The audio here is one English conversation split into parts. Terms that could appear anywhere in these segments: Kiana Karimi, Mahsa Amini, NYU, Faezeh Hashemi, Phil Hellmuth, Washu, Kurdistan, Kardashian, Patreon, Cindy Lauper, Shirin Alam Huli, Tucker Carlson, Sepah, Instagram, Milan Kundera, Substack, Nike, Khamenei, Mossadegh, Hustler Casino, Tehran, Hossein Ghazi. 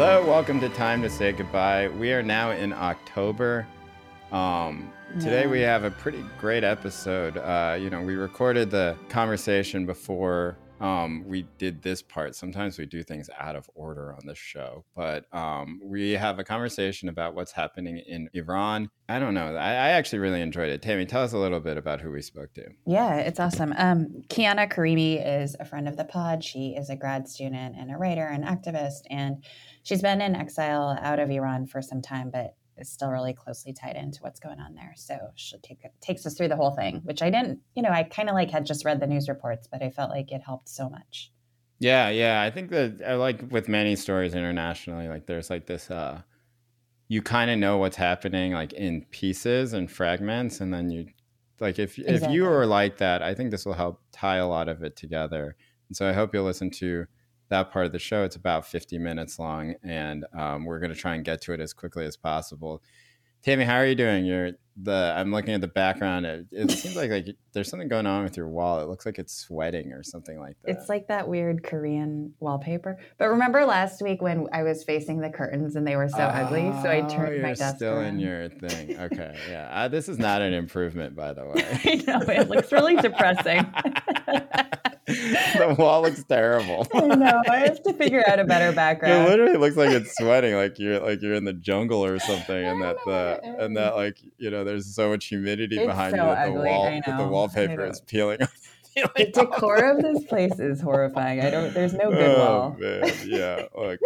Hello, welcome to Time to Say Goodbye. We are now in October. Today we have a pretty great episode. We recorded the conversation before we did this part. Sometimes we do things out of order on this show, but we have a conversation about what's happening in Iran. I don't know. I actually really enjoyed it. Tammy, tell us a little bit about who we spoke to. Yeah, it's awesome. Kiana Karimi is a friend of the pod. She is a grad student and a writer and activist, and she's been in exile out of Iran for some time, but is still really closely tied into what's going on there. So she takes us through the whole thing, which I didn't, I kind of had just read the news reports, but I felt like it helped so much. Yeah. I think that with many stories internationally, there's this, you kind of know what's happening in pieces and fragments. And then you, if you were like that, I think this will help tie a lot of it together. And so I hope you'll listen to that part of the show. It's about 50 minutes long, and we're going to try and get to it as quickly as possible. Tammy, how are you doing? I'm looking at the background. It seems like there's something going on with your wall. It looks like it's sweating or something like that. It's like that weird Korean wallpaper. But remember last week when I was facing the curtains and they were so ugly, so I turned my desk still around. In your thing. Okay, yeah. This is not an improvement, by the way. I know, it looks really depressing. The wall looks terrible. I know. I have to figure out a better background. It literally looks like it's sweating, like you're in the jungle or something, and there's so much humidity behind you that the wallpaper is peeling off. The decor of this place is horrifying. There's no good wall. Man, yeah. Look.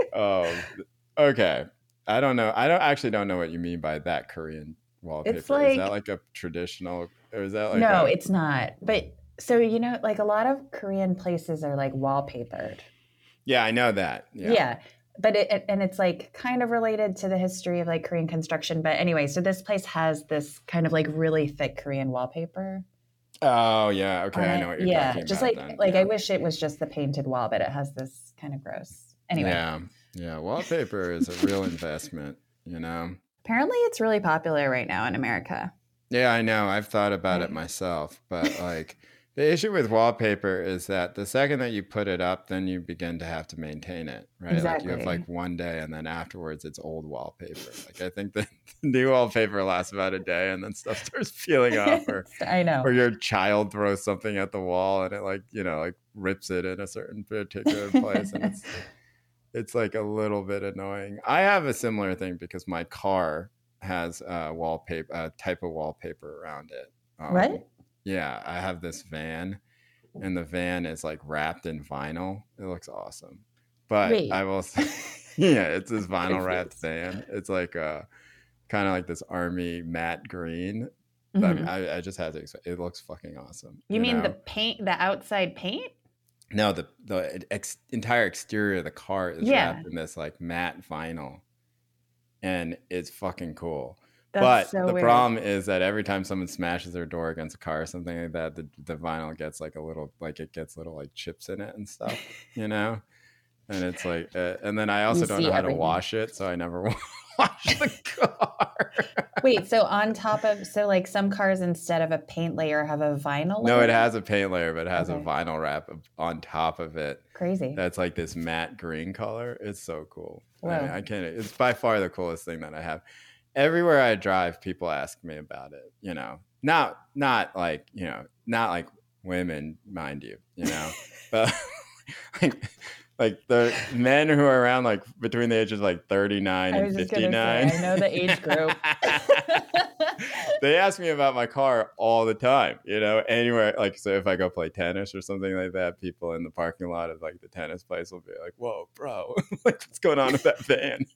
Okay. I don't know. I don't know what you mean by that Korean wallpaper. It's is that a traditional, or is that No, it's not. But so, a lot of Korean places are wallpapered. Yeah, I know that. Yeah. But it's kind of related to the history of Korean construction. But anyway, so this place has this kind of really thick Korean wallpaper. Oh, yeah. Okay. I know what you're talking about. Just I wish it was just the painted wall, but it has this kind of gross. Anyway. Yeah. Wallpaper is a real investment, Apparently it's really popular right now in America. Yeah, I know. I've thought about it myself, but the issue with wallpaper is that the second that you put it up, then you begin to have to maintain it, right? Exactly. You have 1 day, and then afterwards it's old wallpaper. I think the new wallpaper lasts about a day, and then stuff starts peeling off. Or, I know. Or your child throws something at the wall, and it rips it in a certain particular place, and it's a little bit annoying. I have a similar thing because my car has a type of wallpaper around it. What? Yeah, I have this van, and the van is wrapped in vinyl. It looks awesome. But wait. I will say, yeah, it's this vinyl wrapped van. It's kind of this army matte green. Mm-hmm. I just had to explain. It looks fucking awesome. You mean the paint, the outside paint? No, the entire exterior of the car is wrapped in this matte vinyl, and it's fucking cool. That's but so the weird. Problem is that every time someone smashes their door against a car or something like that, the vinyl gets little chips in it and stuff, And it's and then I also don't know how to wash it, so I never wash the car. Wait, so on top of some cars instead of a paint layer have a vinyl layer? No, it has a paint layer, but it has a vinyl wrap on top of it. Crazy. That's this matte green color. It's so cool. Wow. I can't. It's by far the coolest thing that I have. Everywhere I drive, people ask me about it, not women, mind you, but the men who are around, between the ages of 39 and 59. I know the age group. They ask me about my car all the time, anywhere. So if I go play tennis or something like that, people in the parking lot of the tennis place will be like, whoa, bro, what's going on with that van?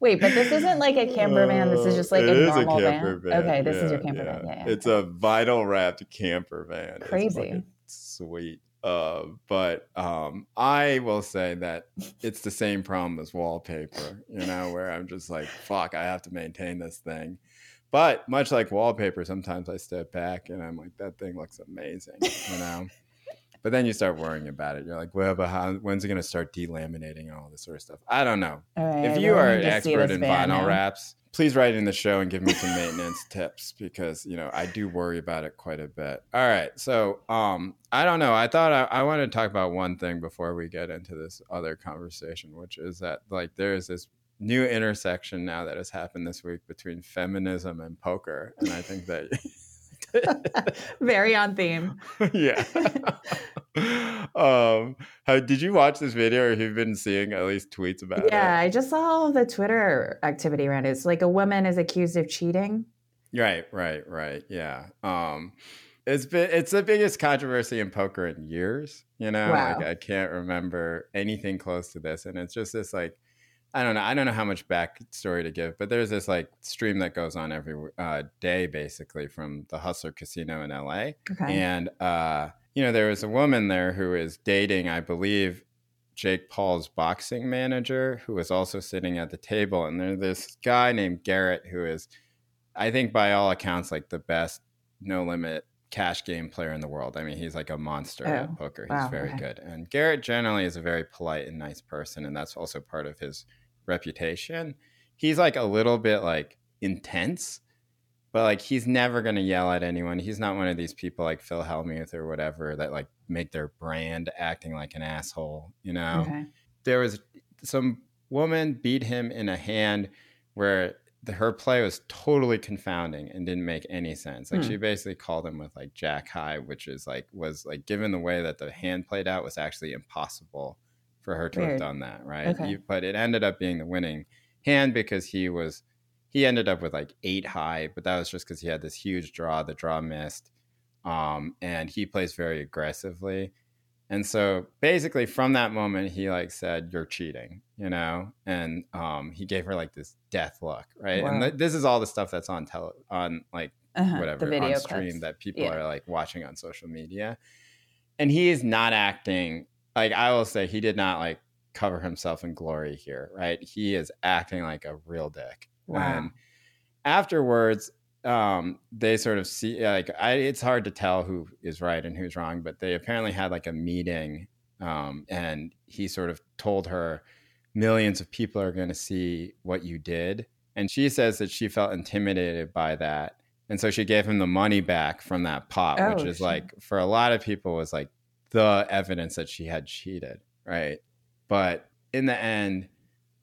Wait, but this isn't a camper van. This is just a normal camper van. Okay, this is your camper van. Yeah. It's a vinyl wrapped camper van. Crazy, it's sweet. But I will say that it's the same problem as wallpaper. Where I'm just fuck, I have to maintain this thing. But much like wallpaper, sometimes I step back and I'm that thing looks amazing. But then you start worrying about it. You're like, well, but when's it going to start delaminating and all this sort of stuff? I don't know. Right, if you are an expert in vinyl wraps, please write in the show and give me some maintenance tips, because, you know, I do worry about it quite a bit. All right. So I don't know. I thought I wanted to talk about one thing before we get into this other conversation, which is that, like, there is this new intersection now that has happened this week between feminism and poker. And I think that... Very on theme. Yeah. Did you watch this video, or have you been seeing at least tweets about it? Yeah, I just saw the Twitter activity around it. It's like a woman is accused of cheating. Right. Yeah. It's the biggest controversy in poker in years. You know, wow. Like, I can't remember anything close to this. And it's just this, like, I don't know how much backstory to give, but there's this, like, stream that goes on every day, basically, from the Hustler Casino in LA. Okay. And, you know, there was a woman there who is dating, I believe, Jake Paul's boxing manager, who was also sitting at the table. And there's this guy named Garrett, who is, I think, by all accounts, like, the best no limit cash game player in the world. I mean, he's like a monster at poker. He's very good. And Garrett generally is a very polite and nice person. And that's also part of his reputation. He's, like, a little bit, like, intense, but, like, he's never going to yell at anyone. He's not one of these people like Phil Hellmuth or whatever that, like, make their brand acting like an asshole, you know? Okay. There was some woman beat him in a hand where her play was totally confounding and didn't make any sense. Like, she basically called him with, like, jack high, which is, like, was, like, given the way that the hand played out, was actually impossible for her to have done that, right? Okay. But it ended up being the winning hand, because he ended up with, like, 8 high, but that was just because he had this huge draw. The draw missed, and he plays very aggressively. And so basically from that moment, he, like, said, "You're cheating," you know, and he gave her, like, this death look, right? Wow. And this is all the stuff that's on whatever, on stream clips that people are, like, watching on social media. And he is not acting... Like, I will say, he did not, like, cover himself in glory here, right? He is acting like a real dick. Wow. And afterwards, they sort of see, like, it's hard to tell who is right and who's wrong, but they apparently had, like, a meeting, and he sort of told her, millions of people are going to see what you did. And she says that she felt intimidated by that. And so she gave him the money back from that pot, which is, like, for a lot of people was, like, the evidence that she had cheated, right? But in the end,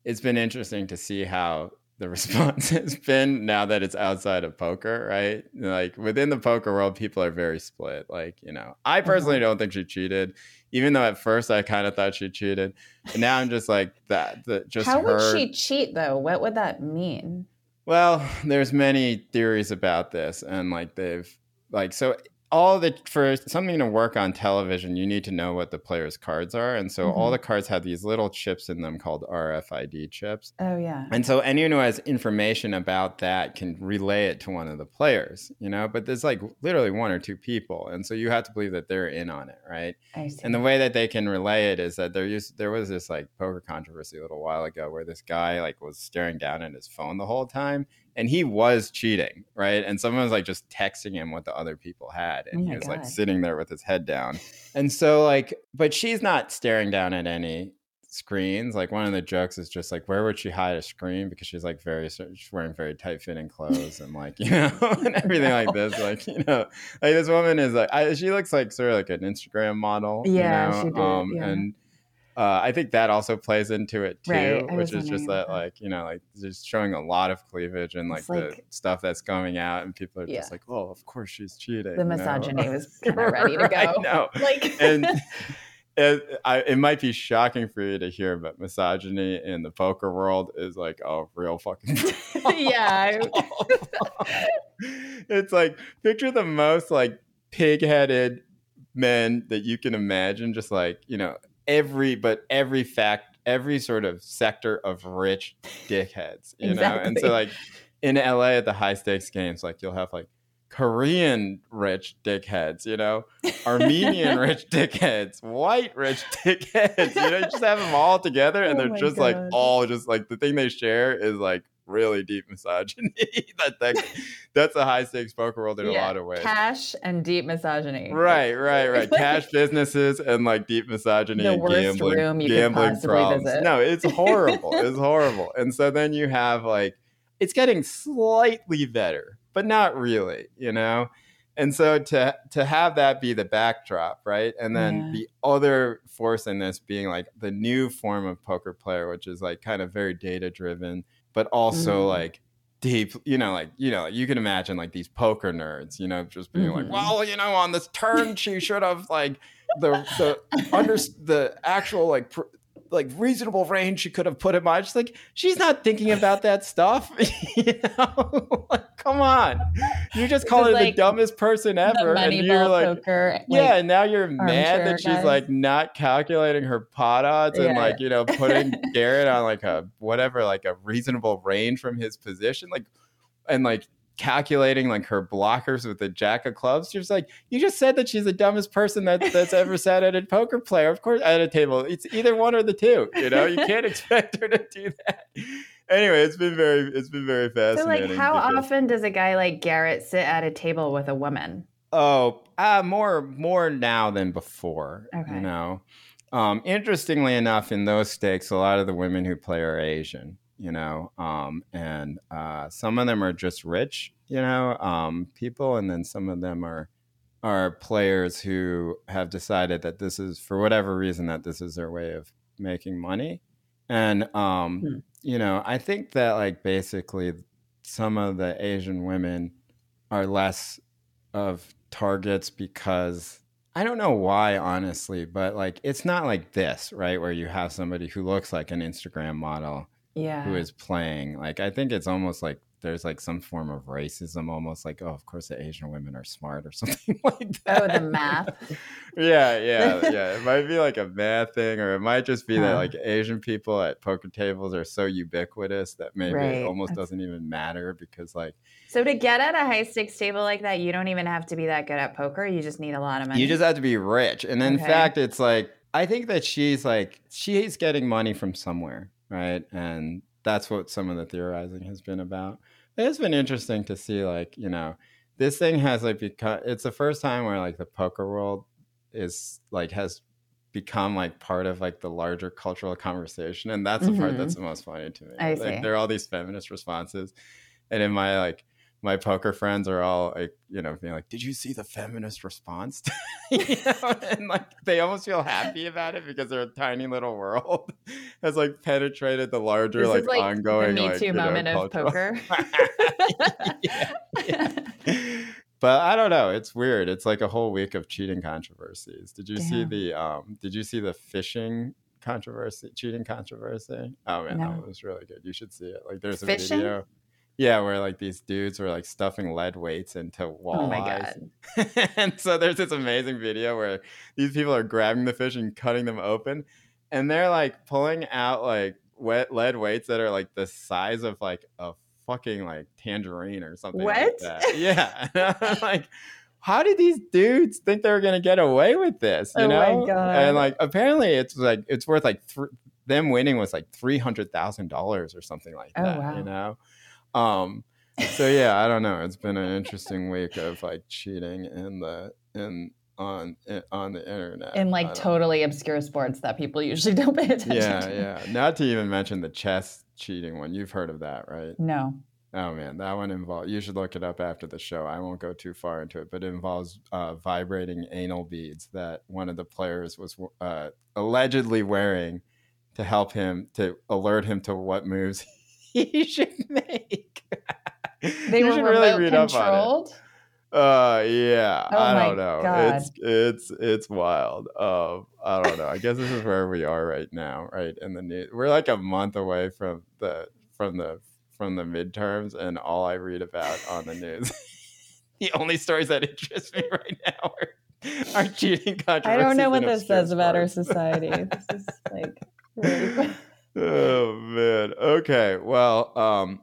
it's been interesting to see how the response has been now that it's outside of poker, right? Like, within the poker world, people are very split. Like, you know, I personally don't think she cheated, even though at first I kind of thought she cheated. And now I'm just like, how would she cheat, though? What would that mean? Well, there's many theories about this, and, like, for something to work on television, you need to know what the player's cards are. And so all the cards have these little chips in them called RFID chips. Oh, yeah. And so anyone who has information about that can relay it to one of the players, you know, but there's, like, literally one or two people. And so you have to believe that they're in on it, right? I see. And the way that they can relay it is that there was this, like, poker controversy a little while ago where this guy, like, was staring down at his phone the whole time. And he was cheating, right? And someone was, like, just texting him what the other people had. And he was, like, sitting there with his head down. And so, like, but she's not staring down at any screens. Like, one of the jokes is just, like, where would she hide a screen? Because she's wearing very tight-fitting clothes and, like, you know, and everything like this. Like, you know, like, this woman is, like, she looks, like, sort of like an Instagram model. Yeah, you know? She did, yeah. And I think that also plays into it too, which is just that, like, you know, like, just showing a lot of cleavage and, like, the stuff that's coming out, and people are just like, "Oh, of course she's cheating." The misogyny was kind of ready to go. I know. Like, and it might be shocking for you to hear, but misogyny in the poker world is, like, a real fucking It's like, picture the most, like, pig-headed men that you can imagine, just, like, you know. Every sort of sector of rich dickheads, you know? And so, like, in LA at the high stakes games, like, you'll have, like, Korean rich dickheads, you know, Armenian rich dickheads, white rich dickheads, you know, you just have them all together, and they're just like, all just, like, the thing they share is, like, really deep misogyny. That's a high stakes poker world in a lot of ways. Cash and deep misogyny. Right. Cash businesses and like deep misogyny. The worst gambling, room you could possibly problems. Visit. No, it's horrible. It's horrible. And so then you have like, it's getting slightly better, but not really, you know? And so to have that be the backdrop, right? And then the other force in this being like the new form of poker player, which is like kind of very data driven, but also like deep, like you can imagine like these poker nerds, you know, just being like, well, you know, on this turn, she should have like the actual like reasonable range she could have put him on. She's like, she's not thinking about that stuff. You know, like, come on. You just called her like the dumbest person ever. And you're like, poker, yeah. And now you're mad that she's like not calculating her pot odds and like, you know, putting Garrett on like a whatever, like a reasonable range from his position. Like, and like calculating like her blockers with the jack of clubs. She's like, you just said that she's the dumbest person that's ever sat at a poker player, of course, at a table. It's either one or the two, you know. You can't expect her to do that. Anyway, it's been very fascinating. So like how often does a guy like Garrett sit at a table with a woman? More now than before. Okay. You know, interestingly enough, in those stakes a lot of the women who play are Asian. You know, and some of them are just rich, you know, people. And then some of them are players who have decided that this is, for whatever reason, that this is their way of making money. And, you know, I think that like basically some of the Asian women are less of targets because I don't know why, honestly, but like, it's not like this, right? Where you have somebody who looks like an Instagram model. Yeah. Who is playing. Like, I think it's almost like there's like some form of racism, almost like, oh, of course the Asian women are smart or something like that. Oh, the math. Yeah. It might be like a math thing, or it might just be that like Asian people at poker tables are so ubiquitous that maybe it almost doesn't even matter because like. So to get at a high stakes table like that, you don't even have to be that good at poker. You just need a lot of money. You just have to be rich. And in fact, it's like, I think that she's getting money from somewhere. Right. And that's what some of the theorizing has been about. It's been interesting to see, like, you know, this thing has like become, it's the first time where like the poker world is like has become like part of like the larger cultural conversation. And that's the part that's the most funny to me. I see. Like, there are all these feminist responses. And in my like, my poker friends are all like, you know, being like, did you see the feminist response? You know? And like, they almost feel happy about it because their tiny little world has like penetrated the larger, like ongoing, the Me Too moment of poker. Yeah. But I don't know. It's weird. It's like a whole week of cheating controversies. Did you see the, did you see the phishing controversy, cheating controversy? Oh man, that was really good. You should see it. Like there's a video. Yeah, where like these dudes were like stuffing lead weights into walleyes. Oh my God. And so there's this amazing video where these people are grabbing the fish and cutting them open. And they're like pulling out like wet lead weights that are like the size of like a fucking like tangerine or something. What? Like that. Yeah. I'm like, how did these dudes think they were going to get away with this? You know? My God. And like apparently it's like, it's worth like them winning was like $300,000 or something like that. Wow. You know? So yeah, I don't know. It's been an interesting week of like cheating on the internet. In like totally obscure sports that people usually don't pay attention to. Yeah. Not to even mention the chess cheating one. You've heard of that, right? No. Oh man, that one involves, you should look it up after the show. I won't go too far into it, but it involves vibrating anal beads that one of the players was allegedly wearing to help him, to alert him to what moves he should make. They were really read up on it. Yeah, oh I don't know. God. It's wild. I don't know. I guess this is where we are right now, right? In the news, we're like a month away from the midterms, and all I read about on the news, the only stories that interest me right now are cheating controversies. I don't know what this says about our society. This is like really. Oh man. Okay. Well,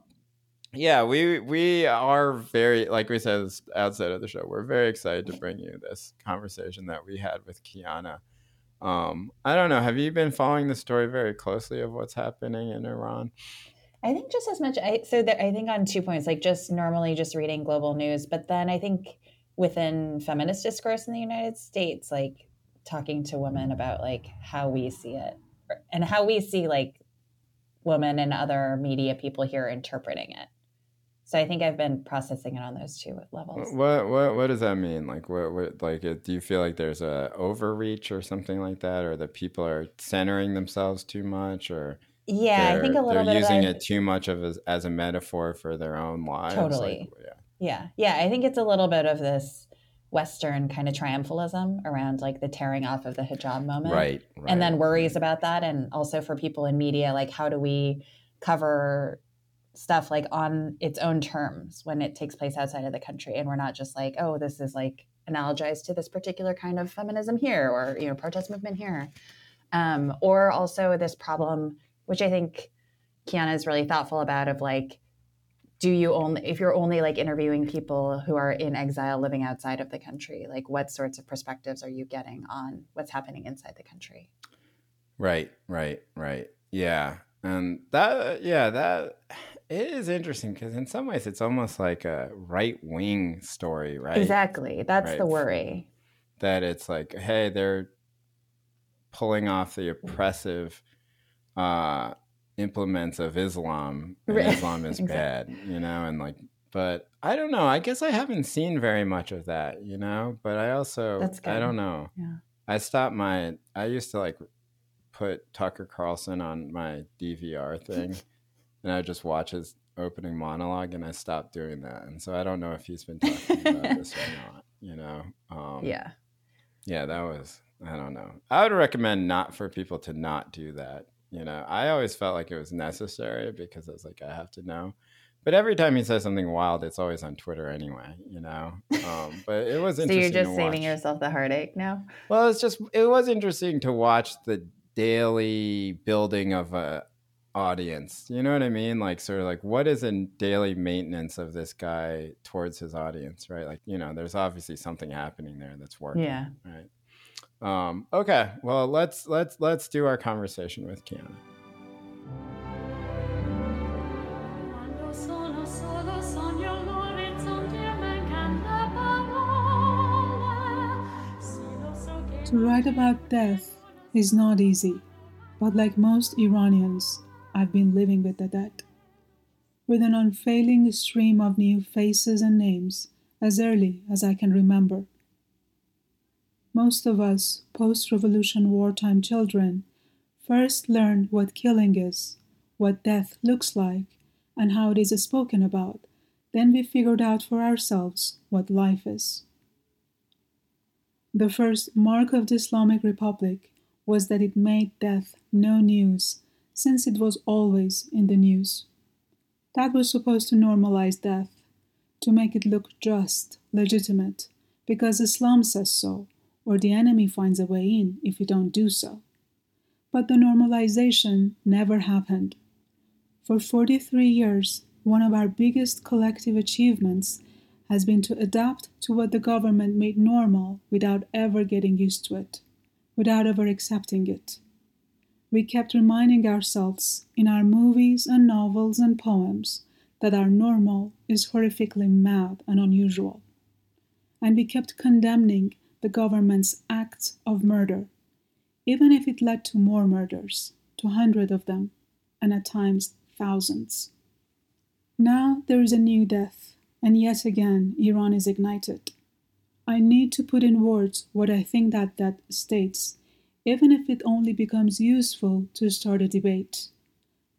yeah, we are very, like we said at the outset of the show, we're very excited to bring you this conversation that we had with Kiana. I don't know. Have you been following the story very closely of what's happening in Iran? I think just as much. I think on 2 points, like just normally just reading global news, but then I think within feminist discourse in the United States, like talking to women about like how we see it and how we see like women and other media people here interpreting it. So I think I've been processing it on those two levels. What does that mean? Like what like do you feel like there's a overreach or something like that, or that people are centering themselves too much, or I think a little bit using it too much of as a metaphor for their own lives? Totally. Like, yeah. I think it's a little bit of this Western kind of triumphalism around like the tearing off of the hijab moment, right. And then worries about that, and also for people in media, like how do we cover stuff like on its own terms when it takes place outside of the country, and we're not just like, oh, this is like analogized to this particular kind of feminism here, or protest movement here, or also this problem which I think Kiana is really thoughtful about of like, if you're only like interviewing people who are in exile living outside of the country, like what sorts of perspectives are you getting on what's happening inside the country? Right. Yeah, and that. It is interesting because in some ways it's almost like a right-wing story, right? Exactly. That's the worry. That it's like, hey, they're pulling off the oppressive implements of Islam. And Islam is bad, and like, but I don't know. I guess I haven't seen very much of that, but I also, I don't know. Yeah. I used to like put Tucker Carlson on my DVR thing. And I just watch his opening monologue, and I stopped doing that. And so I don't know if he's been talking about this or not, Yeah, that was, I don't know. I would recommend not for people to not do that. I always felt like it was necessary because I was like, I have to know. But every time he says something wild, it's always on Twitter anyway, But it was interesting. So you're just saving yourself the heartache now? Well, it was interesting to watch the daily building of a audience, like sort of like what is a daily maintenance of this guy towards his audience, right? Like there's obviously something happening there that's working, right? Okay, well let's do our conversation with Kiana. To write about death is not easy, but like most Iranians, I've been living with the dead, with an unfailing stream of new faces and names as early as I can remember. Most of us post-revolution wartime children first learned what killing is, what death looks like, and how it is spoken about. Then we figured out for ourselves what life is. The first mark of the Islamic Republic was that it made death no news, since it was always in the news. That was supposed to normalize death, to make it look just, legitimate, because Islam says so, or the enemy finds a way in if you don't do so. But the normalization never happened. For 43 years, one of our biggest collective achievements has been to adapt to what the government made normal without ever getting used to it, without ever accepting it. We kept reminding ourselves in our movies and novels and poems that our normal is horrifically mad and unusual. And we kept condemning the government's acts of murder, even if it led to more murders, to 100 of them, and at times thousands. Now there is a new death, and yet again Iran is ignited. I need to put in words what I think that states, even if it only becomes useful to start a debate.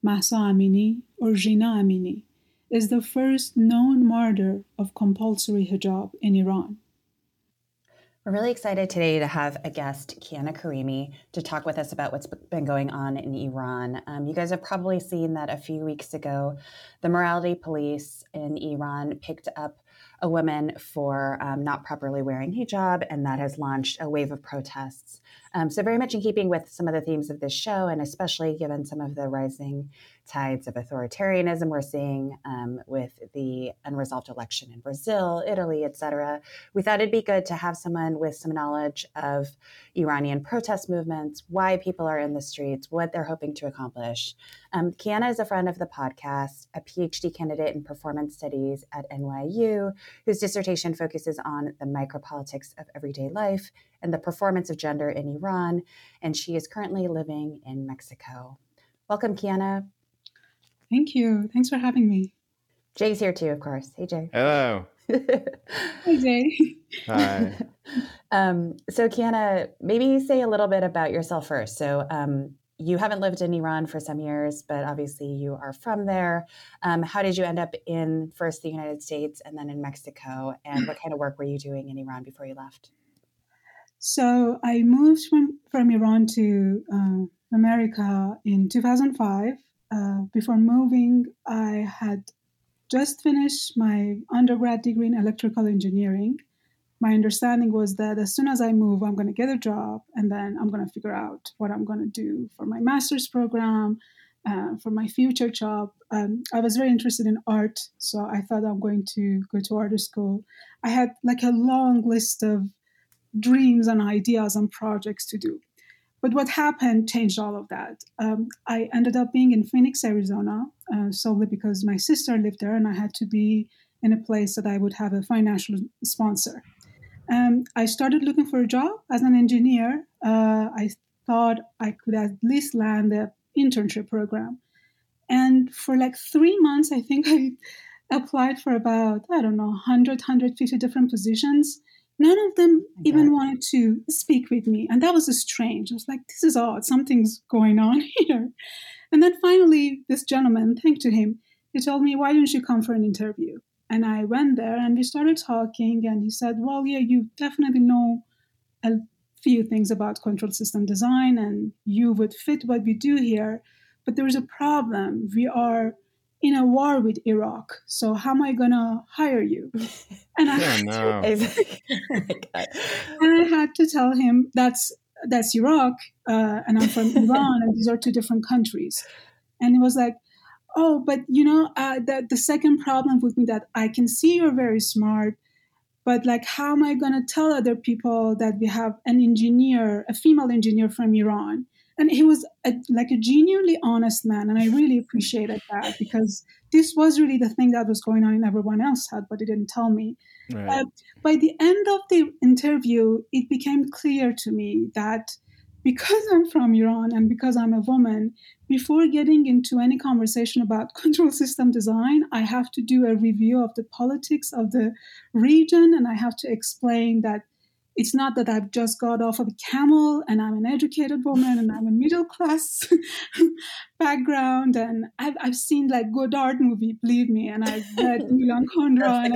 Mahsa Amini, or Jina Amini, is the first known martyr of compulsory hijab in Iran. We're really excited today to have a guest, Kiana Karimi, to talk with us about what's been going on in Iran. You guys have probably seen that a few weeks ago, the morality police in Iran picked up a woman for not properly wearing hijab, and that has launched a wave of protests. So very much in keeping with some of the themes of this show, and especially given some of the rising tides of authoritarianism we're seeing with the the unresolved election in Brazil, Italy, et cetera. We thought it'd be good to have someone with some knowledge of Iranian protest movements, why people are in the streets, what they're hoping to accomplish. Kiana is a friend of the podcast, a PhD candidate in performance studies at NYU, whose dissertation focuses on the micropolitics of everyday life and the performance of gender in Iran, and she is currently living in Mexico. Welcome, Kiana. Thank you. Thanks for having me. Jay's here too, of course. Hey, Jay. Hello. Hey, Jay. Hi. So, Kiana, maybe say a little bit about yourself first. So, you haven't lived in Iran for some years, but obviously you are from there. How did you end up in first the United States and then in Mexico? And what kind of work were you doing in Iran before you left? So I moved from Iran to America in 2005. Before moving, I had just finished my undergrad degree in electrical engineering. My understanding was that as soon as I move, I'm going to get a job, and then I'm going to figure out what I'm going to do for my master's program, for my future job. I was very interested in art, so I thought I'm going to go to art school. I had like a long list of dreams and ideas and projects to do. But what happened changed all of that. I ended up being in Phoenix, Arizona, solely because my sister lived there, and I had to be in a place that I would have a financial sponsor. I started looking for a job as an engineer. I thought I could at least land an internship program. And for like 3 months, I think I applied for about, 100, 150 different positions. None of them even wanted to speak with me. And that was strange. I was like, this is odd. Something's going on here. And then finally, this gentleman, thanks to him, he told me, why don't you come for an interview? And I went there and we started talking, and he said, well, yeah, you definitely know a few things about control system design and you would fit what we do here, but there is a problem. We are in a war with Iraq, so how am I going to hire you? And I had to tell him that's Iraq, and I'm from Iran, and these are two different countries. And he was like, oh, but the second problem would be that I can see you're very smart, but like, how am I going to tell other people that we have an engineer, a female engineer from Iran? And he was a genuinely honest man. And I really appreciated that, because this was really the thing that was going on in everyone else had, but he didn't tell me. Right. By the end of the interview, it became clear to me that because I'm from Iran and because I'm a woman, before getting into any conversation about control system design, I have to do a review of the politics of the region, and I have to explain that it's not that I've just got off of a camel and I'm an educated woman and I'm a middle class background, and I've seen like Godard movie, believe me, and I've read Milan Kundera. That's the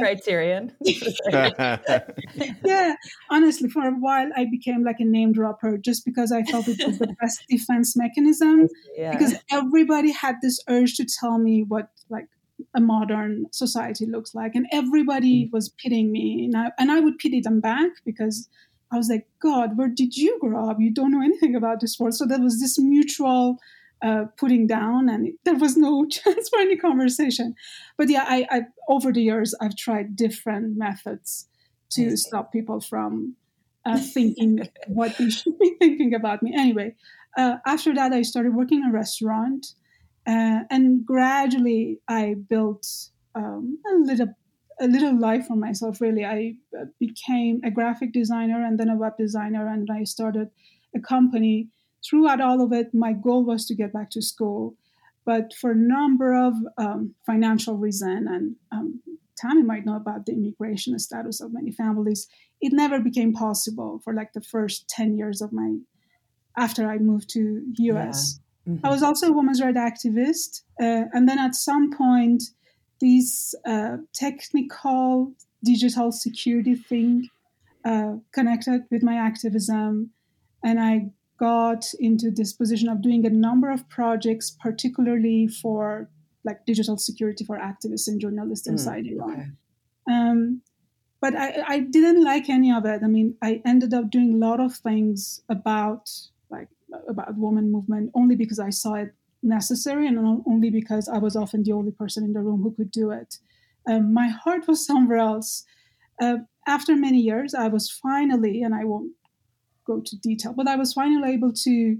criterion. Yeah, honestly, for a while I became like a name dropper just because I felt it was the best defense mechanism, because everybody had this urge to tell me what like a modern society looks like, and everybody was pitting me, and I would pity them back, because I was like, God, where did you grow up? You don't know anything about this world. So there was this mutual putting down, and there was no chance for any conversation. But yeah, I over the years I've tried different methods to stop people from thinking what they should be thinking about me. Anyway, after that I started working in a restaurant. And gradually, I built a little life for myself, really. I became a graphic designer and then a web designer, and I started a company. Throughout all of it, my goal was to get back to school. But for a number of financial reasons, and Tammy might know about the immigration status of many families, it never became possible for like the first 10 years of after I moved to U.S., I was also a women's rights activist. And then at some point, this technical digital security thing connected with my activism. And I got into this position of doing a number of projects, particularly for like digital security for activists and journalists inside Iran. But I didn't like any of it. I mean, I ended up doing a lot of things about women movement only because I saw it necessary, and only because I was often the only person in the room who could do it. My heart was somewhere else. After many years, I was finally, and I won't go to detail, but I was finally able to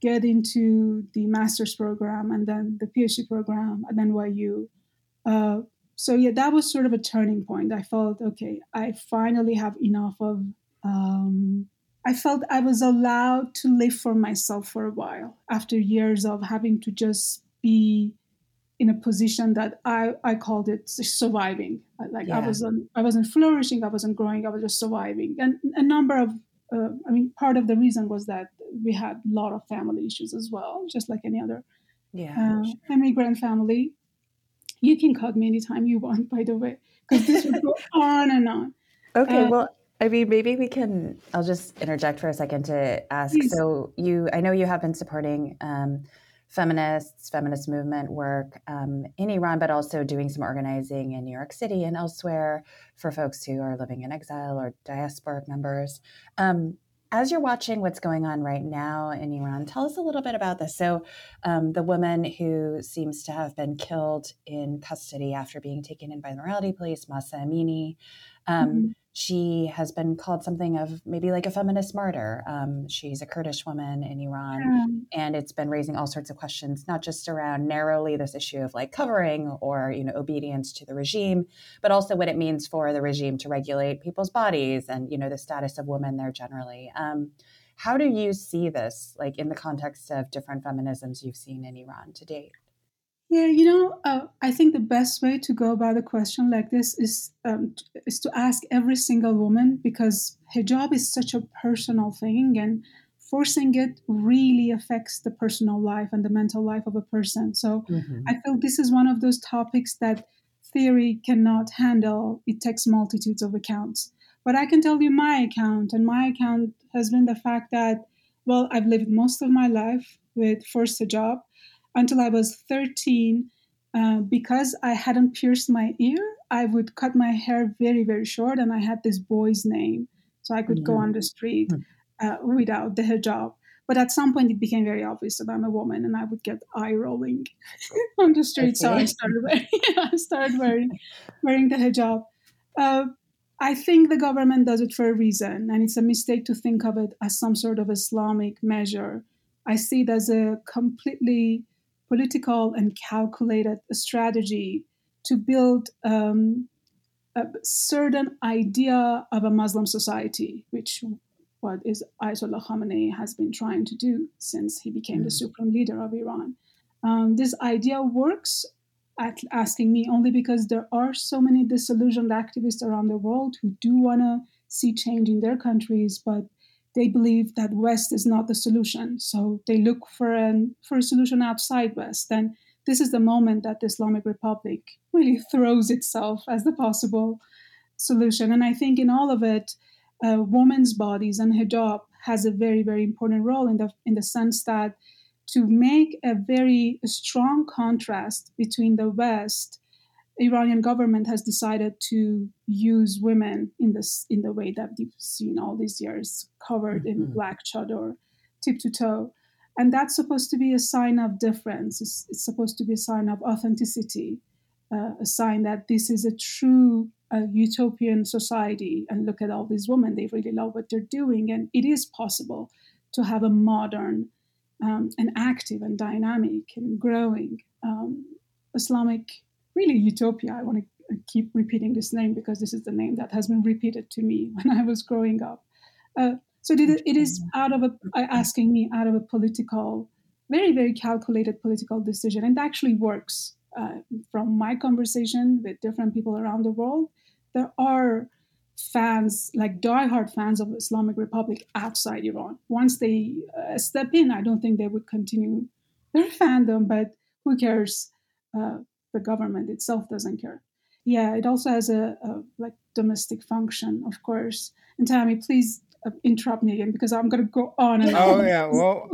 get into the master's program and then the PhD program at NYU. So yeah, that was sort of a turning point. I felt, okay, I finally have enough of, I felt I was allowed to live for myself for a while after years of having to just be in a position that I called it surviving. Like yeah. I wasn't flourishing. I wasn't growing. I was just surviving. And a number of, part of the reason was that we had a lot of family issues as well, just like any other immigrant family. You can cut me anytime you want, by the way, because this would go on and on. Okay, maybe we can, I'll just interject for a second to ask. Please. So I know you have been supporting feminist movement work in Iran, but also doing some organizing in New York City and elsewhere for folks who are living in exile or diasporic members. As you're watching what's going on right now in Iran, tell us a little bit about this. So the woman who seems to have been killed in custody after being taken in by the morality police, Mahsa Amini, mm-hmm. she has been called something of maybe like a feminist martyr. She's a Kurdish woman in Iran, and it's been raising all sorts of questions, not just around narrowly this issue of like covering or, obedience to the regime, but also what it means for the regime to regulate people's bodies and, the status of women there generally. How do you see this, like in the context of different feminisms you've seen in Iran to date? Yeah, I think the best way to go about a question like this is to ask every single woman, because hijab is such a personal thing, and forcing it really affects the personal life and the mental life of a person. So mm-hmm. I feel this is one of those topics that theory cannot handle. It takes multitudes of accounts. But I can tell you my account, and my account has been the fact that, well, I've lived most of my life with forced hijab. Until I was 13, because I hadn't pierced my ear, I would cut my hair very, very short, and I had this boy's name, so I could go on the street without the hijab. But at some point, it became very obvious that I'm a woman, and I would get eye rolling on the street, so I started wearing, wearing the hijab. I think the government does it for a reason, and it's a mistake to think of it as some sort of Islamic measure. I see it as a completely political and calculated strategy to build a certain idea of a Muslim society, which what is Ayatollah Khamenei has been trying to do since he became the supreme leader of Iran. This idea works, asking me, only because there are so many disillusioned activists around the world who do want to see change in their countries, but they believe that West is not the solution. So they look for a solution outside West. And this is the moment that the Islamic Republic really throws itself as the possible solution. And I think in all of it, women's bodies and hijab has a very, very important role in the sense that to make a very strong contrast between the West, Iranian government has decided to use women in the way that we've seen all these years, covered in black chador, tip to toe. And that's supposed to be a sign of difference. It's supposed to be a sign of authenticity, a sign that this is a true utopian society. And look at all these women. They really love what they're doing. And it is possible to have a modern and active and dynamic and growing Islamic really utopia. I want to keep repeating this name because this is the name that has been repeated to me when I was growing up. So it is out of a political, very, very calculated political decision. And it actually works. From my conversation with different people around the world, there are fans, like diehard fans of the Islamic Republic outside Iran. Once they step in, I don't think they would continue their fandom, but who cares? The government itself doesn't care. Yeah, it also has a domestic function, of course. And Tammy, please interrupt me again because I'm going to go on and on. Oh yeah, well,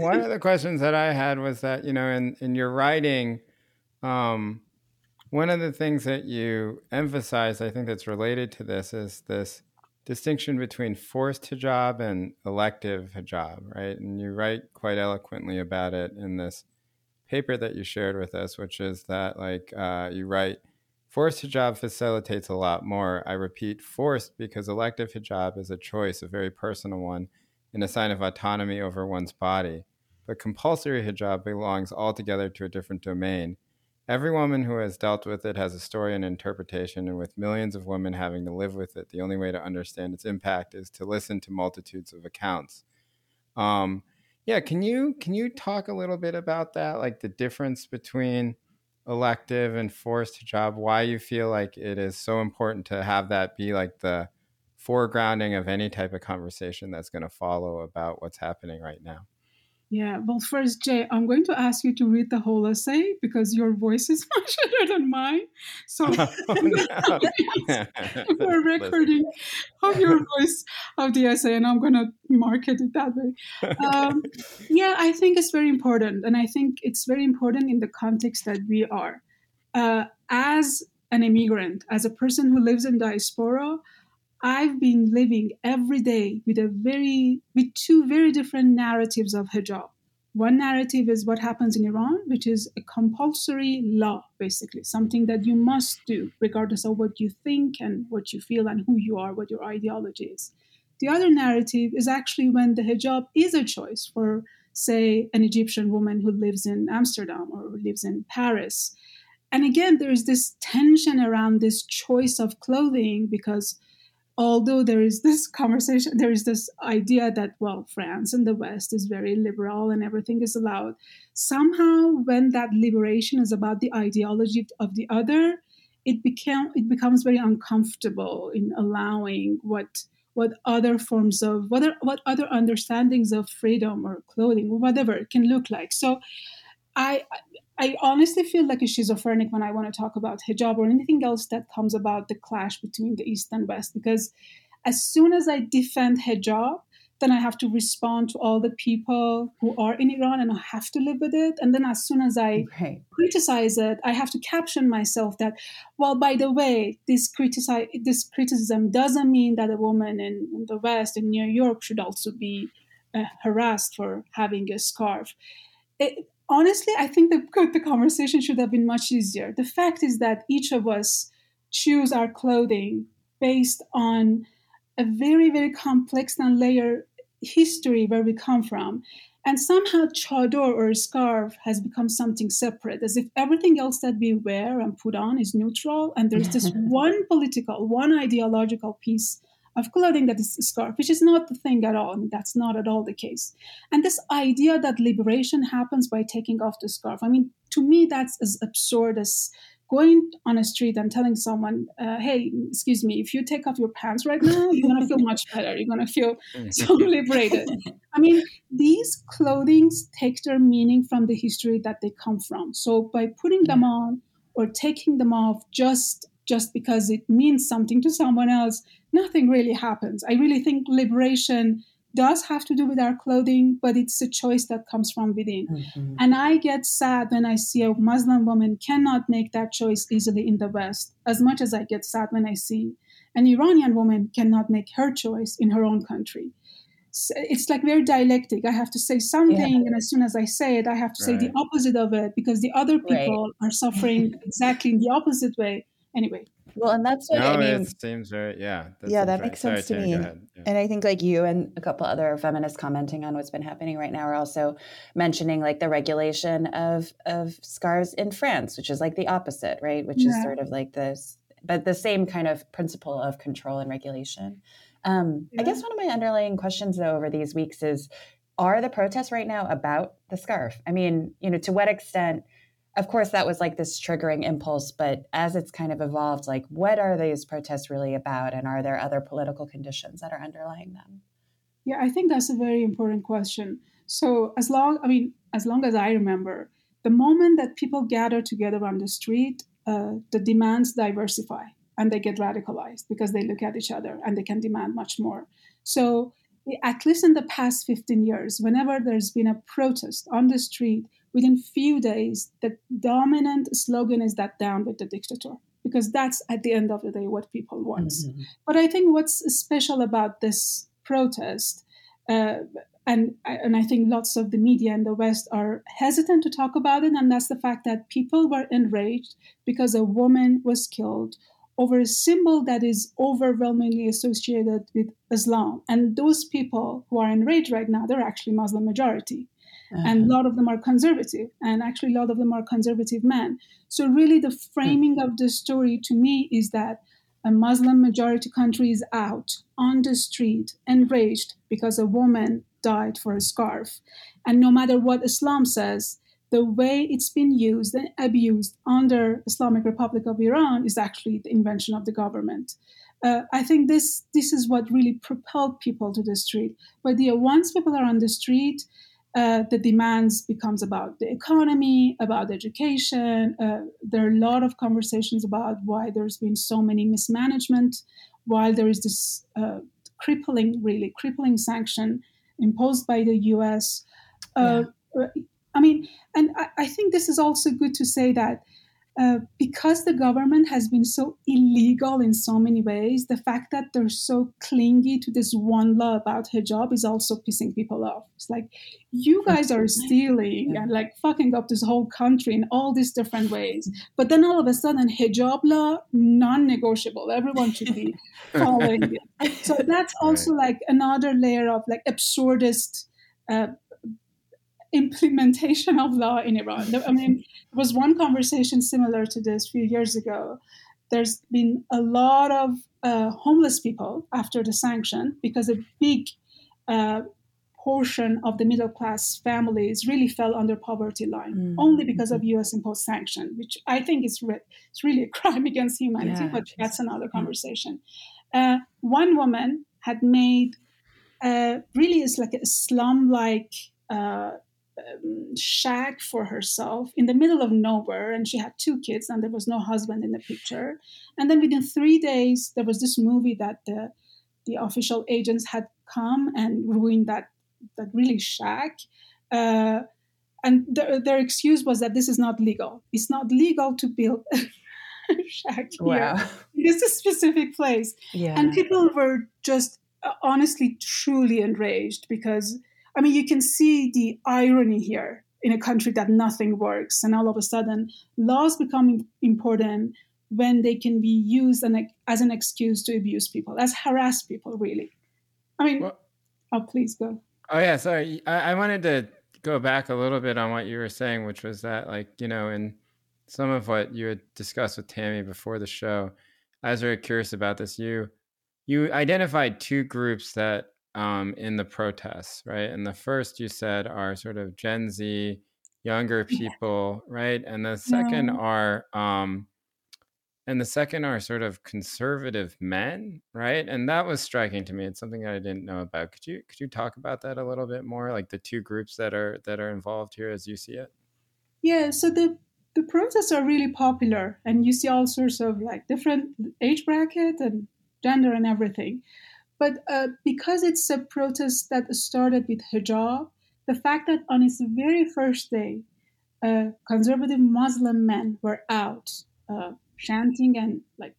one of the questions that I had was that in your writing, one of the things that you emphasized, I think that's related to this, is this distinction between forced hijab and elective hijab, right? And you write quite eloquently about it in this paper that you shared with us, which is that you write Forced hijab facilitates a lot more. I repeat, forced, because elective hijab is a choice, a very personal one, and a sign of autonomy over one's body. But compulsory hijab belongs altogether to a different domain. Every woman who has dealt with it has a story and interpretation, and with millions of women having to live with it, the only way to understand its impact is to listen to multitudes of accounts. Yeah, can you talk a little bit about that, like the difference between elective and forced hijab, why you feel like it is so important to have that be like the foregrounding of any type of conversation that's going to follow about what's happening right now? Yeah, well, first, Jay, I'm going to ask you to read the whole essay because your voice is much better than mine. So we're recording of your voice of the essay, and I'm going to market it that way. Yeah, I think it's very important. And I think it's very important in the context that we are. As an immigrant, as a person who lives in diaspora, I've been living every day with two very different narratives of hijab. One narrative is what happens in Iran, which is a compulsory law, basically, something that you must do, regardless of what you think and what you feel and who you are, what your ideology is. The other narrative is actually when the hijab is a choice for, say, an Egyptian woman who lives in Amsterdam or who lives in Paris. And again, there is this tension around this choice of clothing because although there is this conversation, there is this idea that, well, France and the West is very liberal and everything is allowed. Somehow, when that liberation is about the ideology of the other, it becomes very uncomfortable in allowing what other understandings of freedom or clothing or whatever it can look like. So I honestly feel like a schizophrenic when I want to talk about hijab or anything else that comes about the clash between the East and West, because as soon as I defend hijab, then I have to respond to all the people who are in Iran and I have to live with it. And then as soon as I criticize it, I have to caption myself that, well, by the way, this criticism doesn't mean that a woman in the West, in New York, should also be harassed for having a scarf. Honestly, I think the conversation should have been much easier. The fact is that each of us choose our clothing based on a very, very complex and layered history where we come from. And somehow chador or a scarf has become something separate, as if everything else that we wear and put on is neutral. And there's this one ideological piece of clothing that is a scarf, which is not the thing at all. I mean, that's not at all the case. And this idea that liberation happens by taking off the scarf, I mean, to me, that's as absurd as going on a street and telling someone, hey, excuse me, if you take off your pants right now, you're going to feel much better. You're going to feel so liberated. I mean, these clothings take their meaning from the history that they come from. So by putting them on or taking them off just because it means something to someone else, nothing really happens. I really think liberation does have to do with our clothing, but it's a choice that comes from within. Mm-hmm. And I get sad when I see a Muslim woman cannot make that choice easily in the West, as much as I get sad when I see an Iranian woman cannot make her choice in her own country. So it's like very dialectic. I have to say something, and as soon as I say it, I have to say the opposite of it, because the other people are suffering exactly in the opposite way. Anyway. Well, and that's what I mean. It seems very, that makes sense to me. Yeah. And I think like you and a couple other feminists commenting on what's been happening right now are also mentioning like the regulation of scarves in France, which is like the opposite, right? Which is sort of like this, but the same kind of principle of control and regulation. I guess one of my underlying questions though over these weeks is, are the protests right now about the scarf? I mean, to what extent? Of course, that was like this triggering impulse, but as it's kind of evolved, like what are these protests really about? And are there other political conditions that are underlying them? Yeah, I think that's a very important question. So as long as I remember, the moment that people gather together on the street, the demands diversify and they get radicalized because they look at each other and they can demand much more. So at least in the past 15 years, whenever there's been a protest on the street, within few days, the dominant slogan is that down with the dictator, because that's at the end of the day what people want. Mm-hmm. But I think what's special about this protest, And I think lots of the media in the West are hesitant to talk about it, and that's the fact that people were enraged because a woman was killed over a symbol that is overwhelmingly associated with Islam. And those people who are enraged right now, they're actually Muslim majority. And a lot of them are conservative, and actually a lot of them are conservative men. So really the framing of the story to me is that a Muslim majority country is out on the street, enraged because a woman died for a scarf. And no matter what Islam says, the way it's been used and abused under Islamic Republic of Iran is actually the invention of the government. I think this is what really propelled people to the street. But once people are on the street, the demands becomes about the economy, about education. There are a lot of conversations about why there's been so many mismanagement, while there is this crippling sanction imposed by the U.S. I mean, and I think this is also good to say that because the government has been so illegal in so many ways, the fact that they're so clingy to this one law about hijab is also pissing people off. It's like, you guys are stealing and like fucking up this whole country in all these different ways. But then all of a sudden, hijab law, non-negotiable. Everyone should be following it. So that's also like another layer of like absurdist implementation of law in Iran. I mean, there was one conversation similar to this a few years ago. There's been a lot of homeless people after the sanction because a big portion of the middle-class families really fell under poverty line, only because of U.S.-imposed sanction, which I think is it's really a crime against humanity, but that's another conversation. One woman had made really is like a slum-like shack for herself in the middle of nowhere, and she had two kids and there was no husband in the picture. And then within 3 days there was this movie that the official agents had come and ruined that really shack, and their excuse was that this is not legal, it's not legal to build a shack here in this specific place. And people were just honestly truly enraged, because I mean, you can see the irony here in a country that nothing works. And all of a sudden, laws become important when they can be used as an excuse to abuse people, as harass people, really. I mean, please go. Oh, yeah. Sorry. I wanted to go back a little bit on what you were saying, which was that, like, you know, in some of what you had discussed with Tammy before the show, I was very curious about this. You identified two groups that, in the protests, right? And the first, you said, are sort of Gen Z, younger people, right? And the second are sort of conservative men, right? And that was striking to me. It's something that I didn't know about. Could you talk about that a little bit more? Like the two groups that are involved here as you see it? Yeah, so the protests are really popular, and you see all sorts of like different age bracket and gender and everything. But because it's a protest that started with hijab, the fact that on its very first day, conservative Muslim men were out chanting and like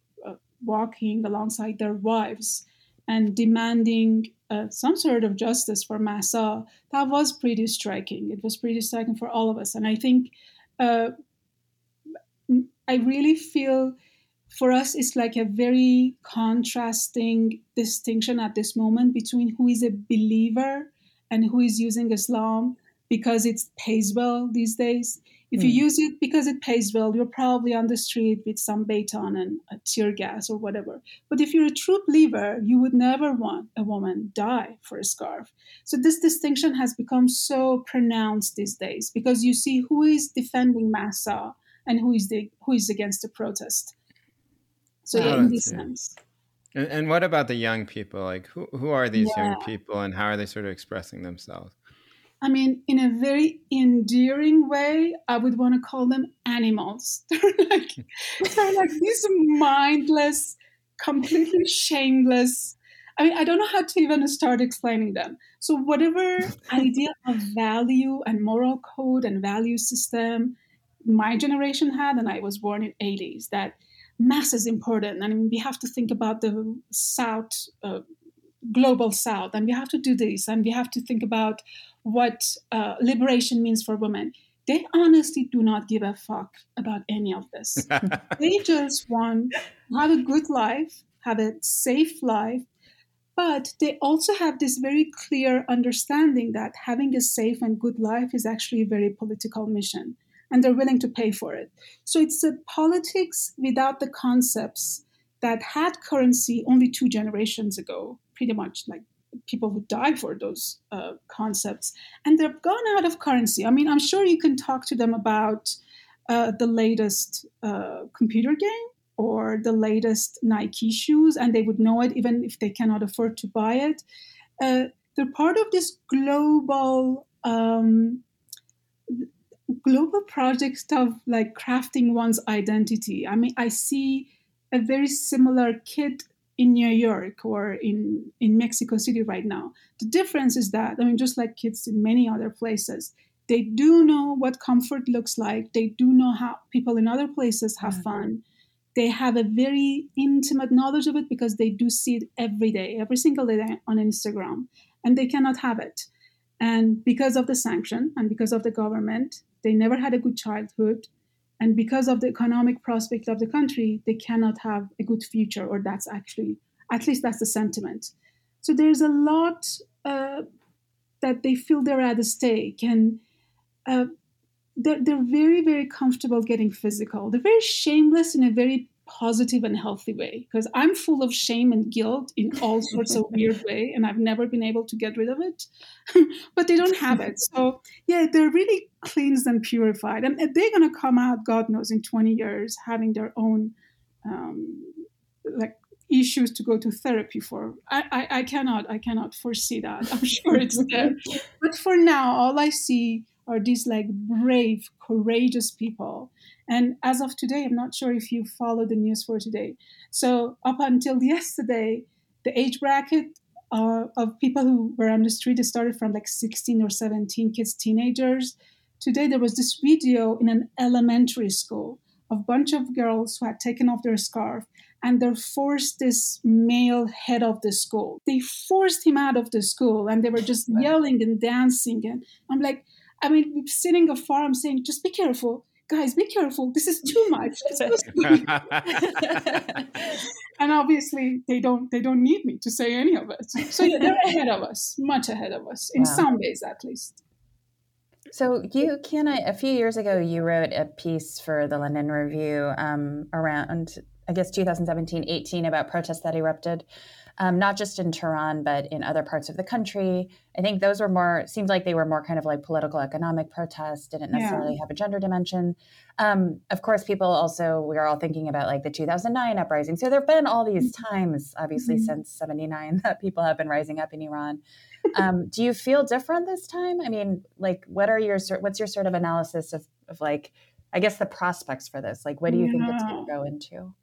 walking alongside their wives and demanding some sort of justice for Mahsa, that was pretty striking. It was pretty striking for all of us. And I think I really feel for us, it's like a very contrasting distinction at this moment between who is a believer and who is using Islam because it pays well these days. If you use it because it pays well, you're probably on the street with some baton and a tear gas or whatever. But if you're a true believer, you would never want a woman die for a scarf. So this distinction has become so pronounced these days because you see who is defending Mahsa and who is against the protest. So in this sense. And what about the young people? Like who are these young people and how are they sort of expressing themselves? I mean, in a very endearing way, I would want to call them animals. They're like these mindless, completely shameless. I mean, I don't know how to even start explaining them. So whatever idea of value and moral code and value system my generation had, and I was born in the 80s, that mass is important. I mean, we have to think about the South global South, and we have to do this, and we have to think about what liberation means for women. They honestly do not give a fuck about any of this. They just want to have a good life, have a safe life, but they also have this very clear understanding that having a safe and good life is actually a very political mission, and they're willing to pay for it. So it's a politics without the concepts that had currency only 2 generations ago, pretty much like people who died for those concepts. And they've gone out of currency. I mean, I'm sure you can talk to them about the latest computer game or the latest Nike shoes, and they would know it even if they cannot afford to buy it. They're part of this global project of like crafting one's identity. I mean, I see a very similar kid in New York or in Mexico City right now. The difference is that, I mean, just like kids in many other places, they do know what comfort looks like. They do know how people in other places have fun. They have a very intimate knowledge of it because they do see it every day, every single day on Instagram, and they cannot have it. And because of the sanction and because of the government, they never had a good childhood. And because of the economic prospect of the country, they cannot have a good future, or that's actually, at least that's the sentiment. So there's a lot that they feel they're at a stake, and they're very, very comfortable getting physical. They're very shameless in a very positive and healthy way, because I'm full of shame and guilt in all sorts of weird way, and I've never been able to get rid of it, but they don't have it. So yeah, they're really cleansed and purified, and they're going to come out, God knows, in 20 years having their own like issues to go to therapy for. I cannot foresee that. I'm sure it's there, but for now all I see are these like brave, courageous people. And as of today, I'm not sure if you follow the news for today. So up until yesterday, the age bracket of people who were on the street started from like 16 or 17 kids, teenagers. Today, there was this video in an elementary school of a bunch of girls who had taken off their scarf, and they forced this male head of the school. They forced him out of the school, and they were just yelling and dancing. And I'm like, I mean, sitting afar, I'm saying, just be careful. Guys, be careful. This is too much. And obviously, they don't need me to say any of it. So yeah, they're ahead of us, much ahead of us, in some ways at least. So you, Kiana, a few years ago, you wrote a piece for the London Review around, I guess, 2017-18 about protests that erupted, not just in Tehran, but in other parts of the country. I think those were more, seemed like they were more kind of like political economic protests, didn't necessarily have a gender dimension. Of course, people also, we are all thinking about like the 2009 uprising. So there have been all these times, obviously, since 79 that people have been rising up in Iran. Do you feel different this time? I mean, like, what's your sort of analysis of like, I guess, the prospects for this? Like, what do you think it's going to go into?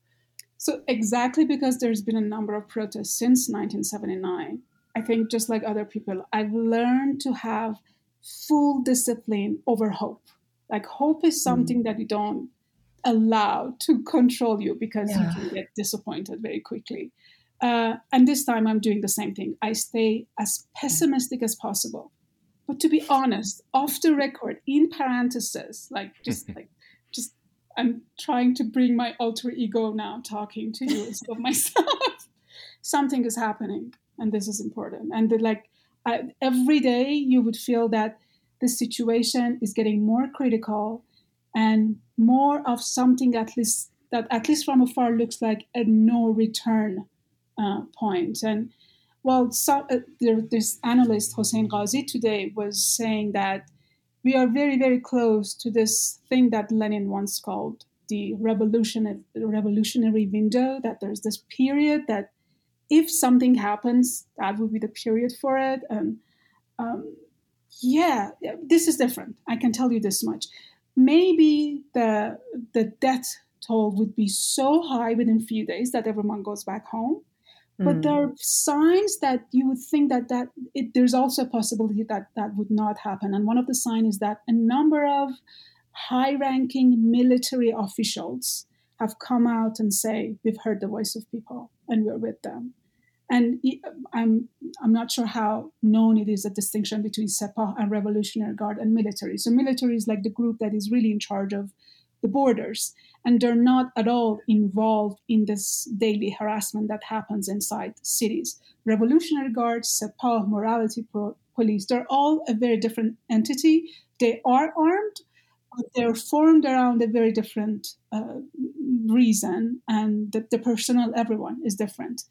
So exactly because there's been a number of protests since 1979, I think just like other people, I've learned to have full discipline over hope. Like hope is something that you don't allow to control you because you can get disappointed very quickly. And this time I'm doing the same thing. I stay as pessimistic as possible. But to be honest, off the record, in parentheses, I'm trying to bring my alter ego now talking to you instead of myself. Something is happening, and this is important. And every day you would feel that the situation is getting more critical and more of something at least from afar looks like a no return point. And well, this analyst, Hossein Ghazi, today was saying that we are very, very close to this thing that Lenin once called the revolutionary window, that there's this period that if something happens, that would be the period for it. And this is different. I can tell you this much. Maybe the death toll would be so high within a few days that everyone goes back home. But there are signs that you would think that there's also a possibility that would not happen. And one of the signs is that a number of high-ranking military officials have come out and say, we've heard the voice of people and we're with them. And I'm not sure how known it is, the distinction between Sepah and Revolutionary Guard and military. So military is like the group that is really in charge of the borders, and they're not at all involved in this daily harassment that happens inside cities. Revolutionary Guard, Sepah, morality police, they're all a very different entity. They are armed, but they're formed around a very different reason, and the personnel, everyone is different.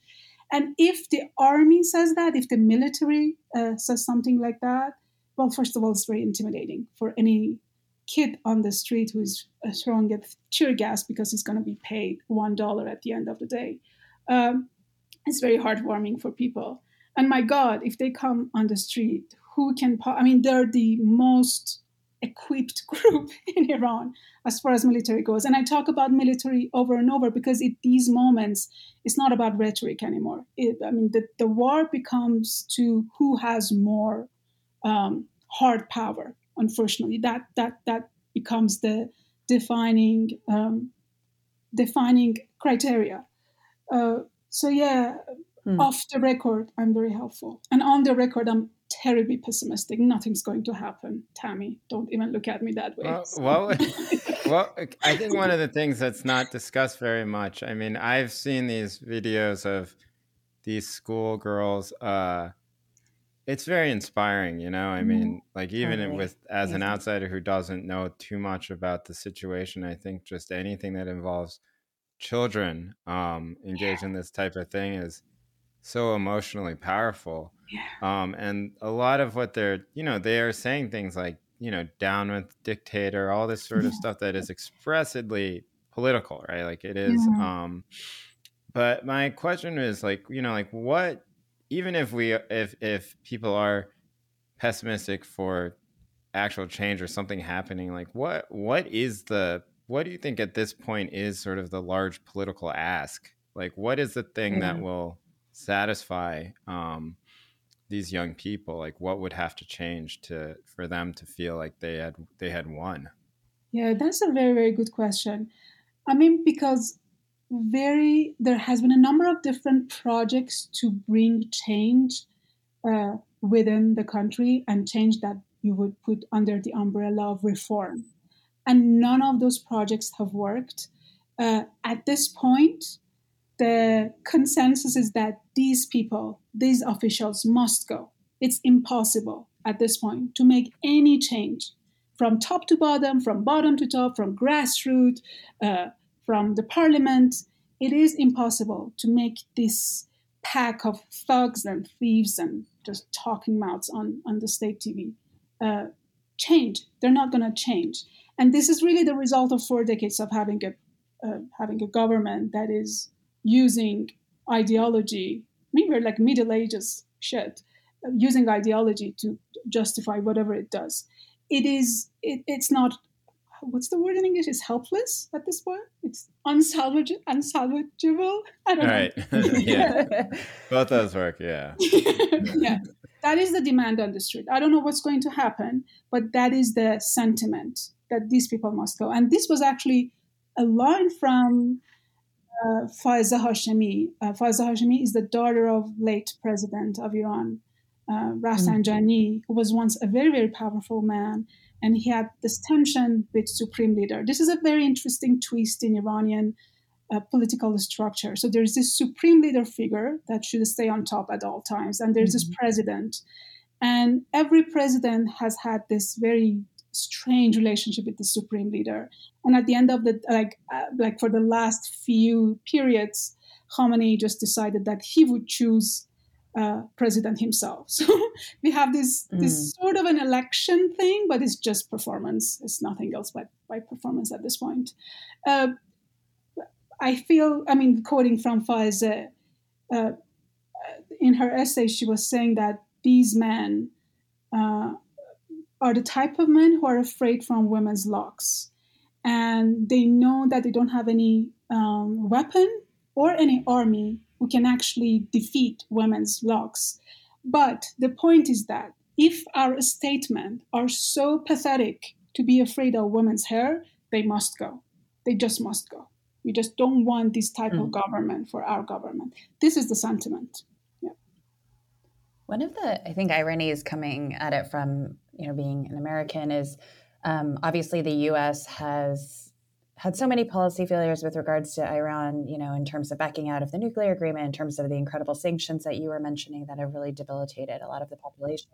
And if the army says that, if the military says something like that, well, first of all, it's very intimidating for any kid on the street who is throwing a tear gas because he's going to be paid $1 at the end of the day. It's very heartwarming for people. And my God, if they come on the street, who can... they're the most equipped group in Iran as far as military goes. And I talk about military over and over because at these moments, it's not about rhetoric anymore. The war becomes to who has more hard power. Unfortunately, that becomes the defining criteria. Off the record, I'm very helpful. And on the record, I'm terribly pessimistic. Nothing's going to happen, Tammy. Don't even look at me that way. Well, I think one of the things that's not discussed very much, I've seen these videos of these schoolgirls. It's very inspiring, as an outsider who doesn't know too much about the situation, I think just anything that involves children engaged in this type of thing is so emotionally powerful. And a lot of what they're, they are saying things like, down with dictator, all this sort of stuff that is expressly political, right? Like it is. Yeah. But my question is what, even if people are pessimistic for actual change or something happening, what do you think at this point is sort of the large political ask? Like, what is the thing that will satisfy these young people? Like, what would have to change for them to feel like they had won? Yeah, that's a very, very good question. Because there has been a number of different projects to bring change within the country, and change that you would put under the umbrella of reform. And none of those projects have worked. At this point, the consensus is that these officials must go. It's impossible at this point to make any change from top to bottom, from bottom to top, from grassroots, from the parliament. It is impossible to make this pack of thugs and thieves and just talking mouths on the state TV change. They're not going to change. And this is really the result of 4 decades of having a government that is using ideology. We're like Middle Ages shit, using ideology to justify whatever it does. It's not... what's the word in English? It's helpless at this point. It's unsalvageable. I don't know. Right. Yeah. Both those work. Yeah. Yeah. That is the demand on the street. I don't know what's going to happen, but that is the sentiment that these people must go. And this was actually a line from Faezeh Hashemi. Faezeh Hashemi is the daughter of late president of Iran, Rafsanjani, who was once a very, very powerful man. And he had this tension with supreme leader. This is a very interesting twist in Iranian political structure. So there's this supreme leader figure that should stay on top at all times. And there's this president. And every president has had this very strange relationship with the supreme leader. And at the end of for the last few periods, Khamenei just decided that he would choose president himself. So we have this sort of an election thing, but it's just performance. It's nothing else by performance at this point. Quoting from Faezeh, in her essay, she was saying that these men are the type of men who are afraid from women's locks. And they know that they don't have any weapon or any army who can actually defeat women's locks. But the point is that if our statements are so pathetic to be afraid of women's hair, they must go. They just must go. We just don't want this type of government for our government. This is the sentiment. One of the, I think, ironies coming at it from, you know, being an American is obviously the U.S. has had so many policy failures with regards to Iran, you know, in terms of backing out of the nuclear agreement, in terms of the incredible sanctions that you were mentioning that have really debilitated a lot of the population.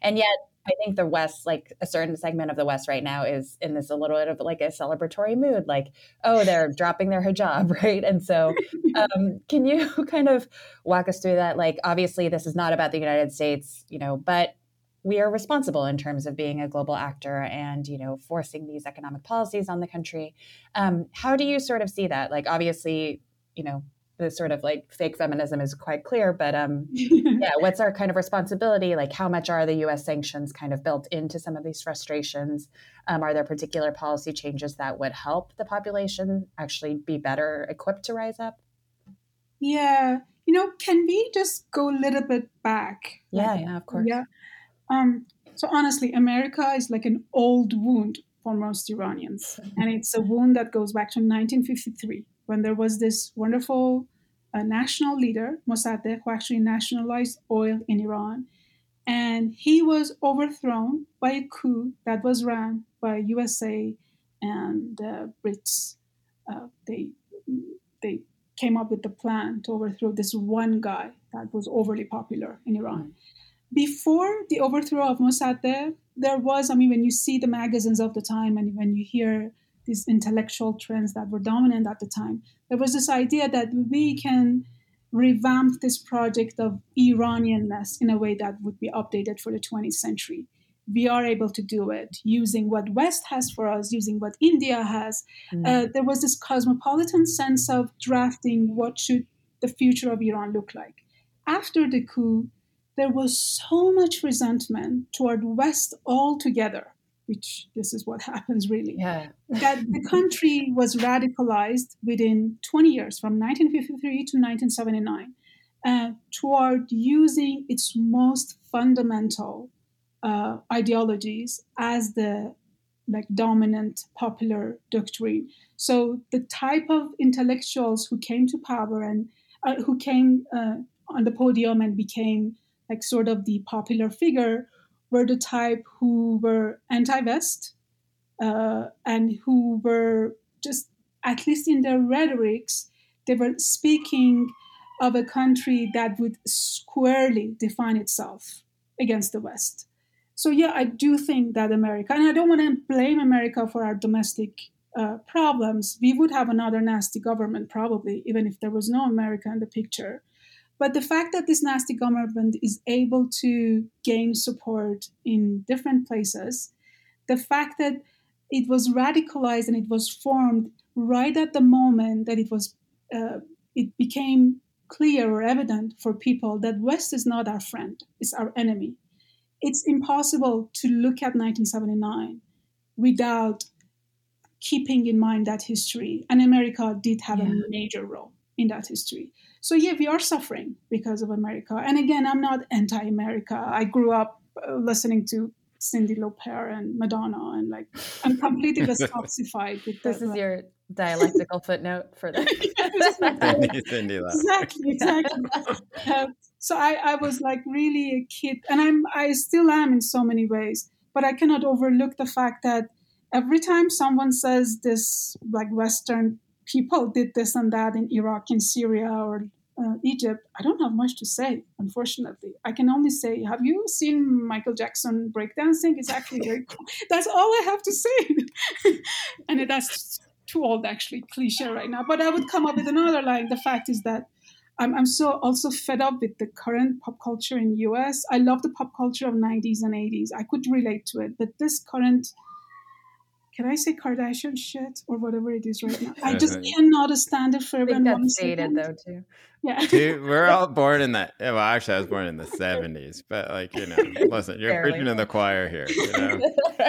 And yet, I think the West, like a certain segment of the West right now is in this a little bit of like a celebratory mood, like, oh, they're dropping their hijab, right? And so can you kind of walk us through that? Like, obviously, this is not about the United States, you know, but we are responsible in terms of being a global actor and, you know, forcing these economic policies on the country. How do you sort of see that? Like, obviously, you know, the sort of like fake feminism is quite clear, but yeah, what's our kind of responsibility? Like, how much are the U.S. sanctions kind of built into some of these frustrations? Are there particular policy changes that would help the population actually be better equipped to rise up? Yeah, you know, can we just go a little bit back? Yeah, of course. Yeah. So honestly, America is like an old wound for most Iranians, and it's a wound that goes back to 1953. When there was this wonderful national leader, Mossadegh, who actually nationalized oil in Iran. And he was overthrown by a coup that was run by USA and the Brits. They came up with the plan to overthrow this one guy that was overly popular in Iran. Before the overthrow of Mossadegh, there was, I mean, when you see the magazines of the time and when you hear these intellectual trends that were dominant at the time, there was this idea that we can revamp this project of Iranianness in a way that would be updated for the 20th century. We are able to do it using what West has for us, using what India has. There was this cosmopolitan sense of drafting what should the future of Iran look like. After the coup, there was so much resentment toward West altogether, which this is what happens really, that the country was radicalized within 20 years, from 1953 to 1979, toward using its most fundamental ideologies as the like dominant popular doctrine. So the type of intellectuals who came to power and who came on the podium and became like sort of the popular figure were the type who were anti-West and who were just, at least in their rhetorics, they were speaking of a country that would squarely define itself against the West. So yeah, I do think that America, and I don't want to blame America for our domestic problems. We would have another nasty government probably, even if there was no America in the picture. But the fact that this nasty government is able to gain support in different places, the fact that it was radicalized and it was formed right at the moment that it was, it became clear or evident for people that West is not our friend, it's our enemy. It's impossible to look at 1979 without keeping in mind that history. And America did have a major role in that history. So yeah, we are suffering because of America. And again, I'm not anti-America. I grew up listening to Cindy Lauper and Madonna, and like I'm completely discopsified. This is your dialectical footnote for that. Cindy Lauper. Exactly. So I was like really a kid, and I still am in so many ways. But I cannot overlook the fact that every time someone says this, like Western people did this and that in Iraq and Syria or Egypt, I don't have much to say, unfortunately. I can only say, have you seen Michael Jackson breakdancing? It's actually very cool. That's all I have to say. And that's too old, actually, cliche right now. But I would come up with another line. The fact is that I'm so also fed up with the current pop culture in the US. I love the pop culture of 90s and 80s. I could relate to it. But this current... Can I say Kardashian shit or whatever it is right now? I just cannot stand it for everyone. That's dated though, too. Yeah. Dude, we're all born in that. Well, actually, I was born in the 70s, but like, you know, listen, you're preaching in the choir here. You know?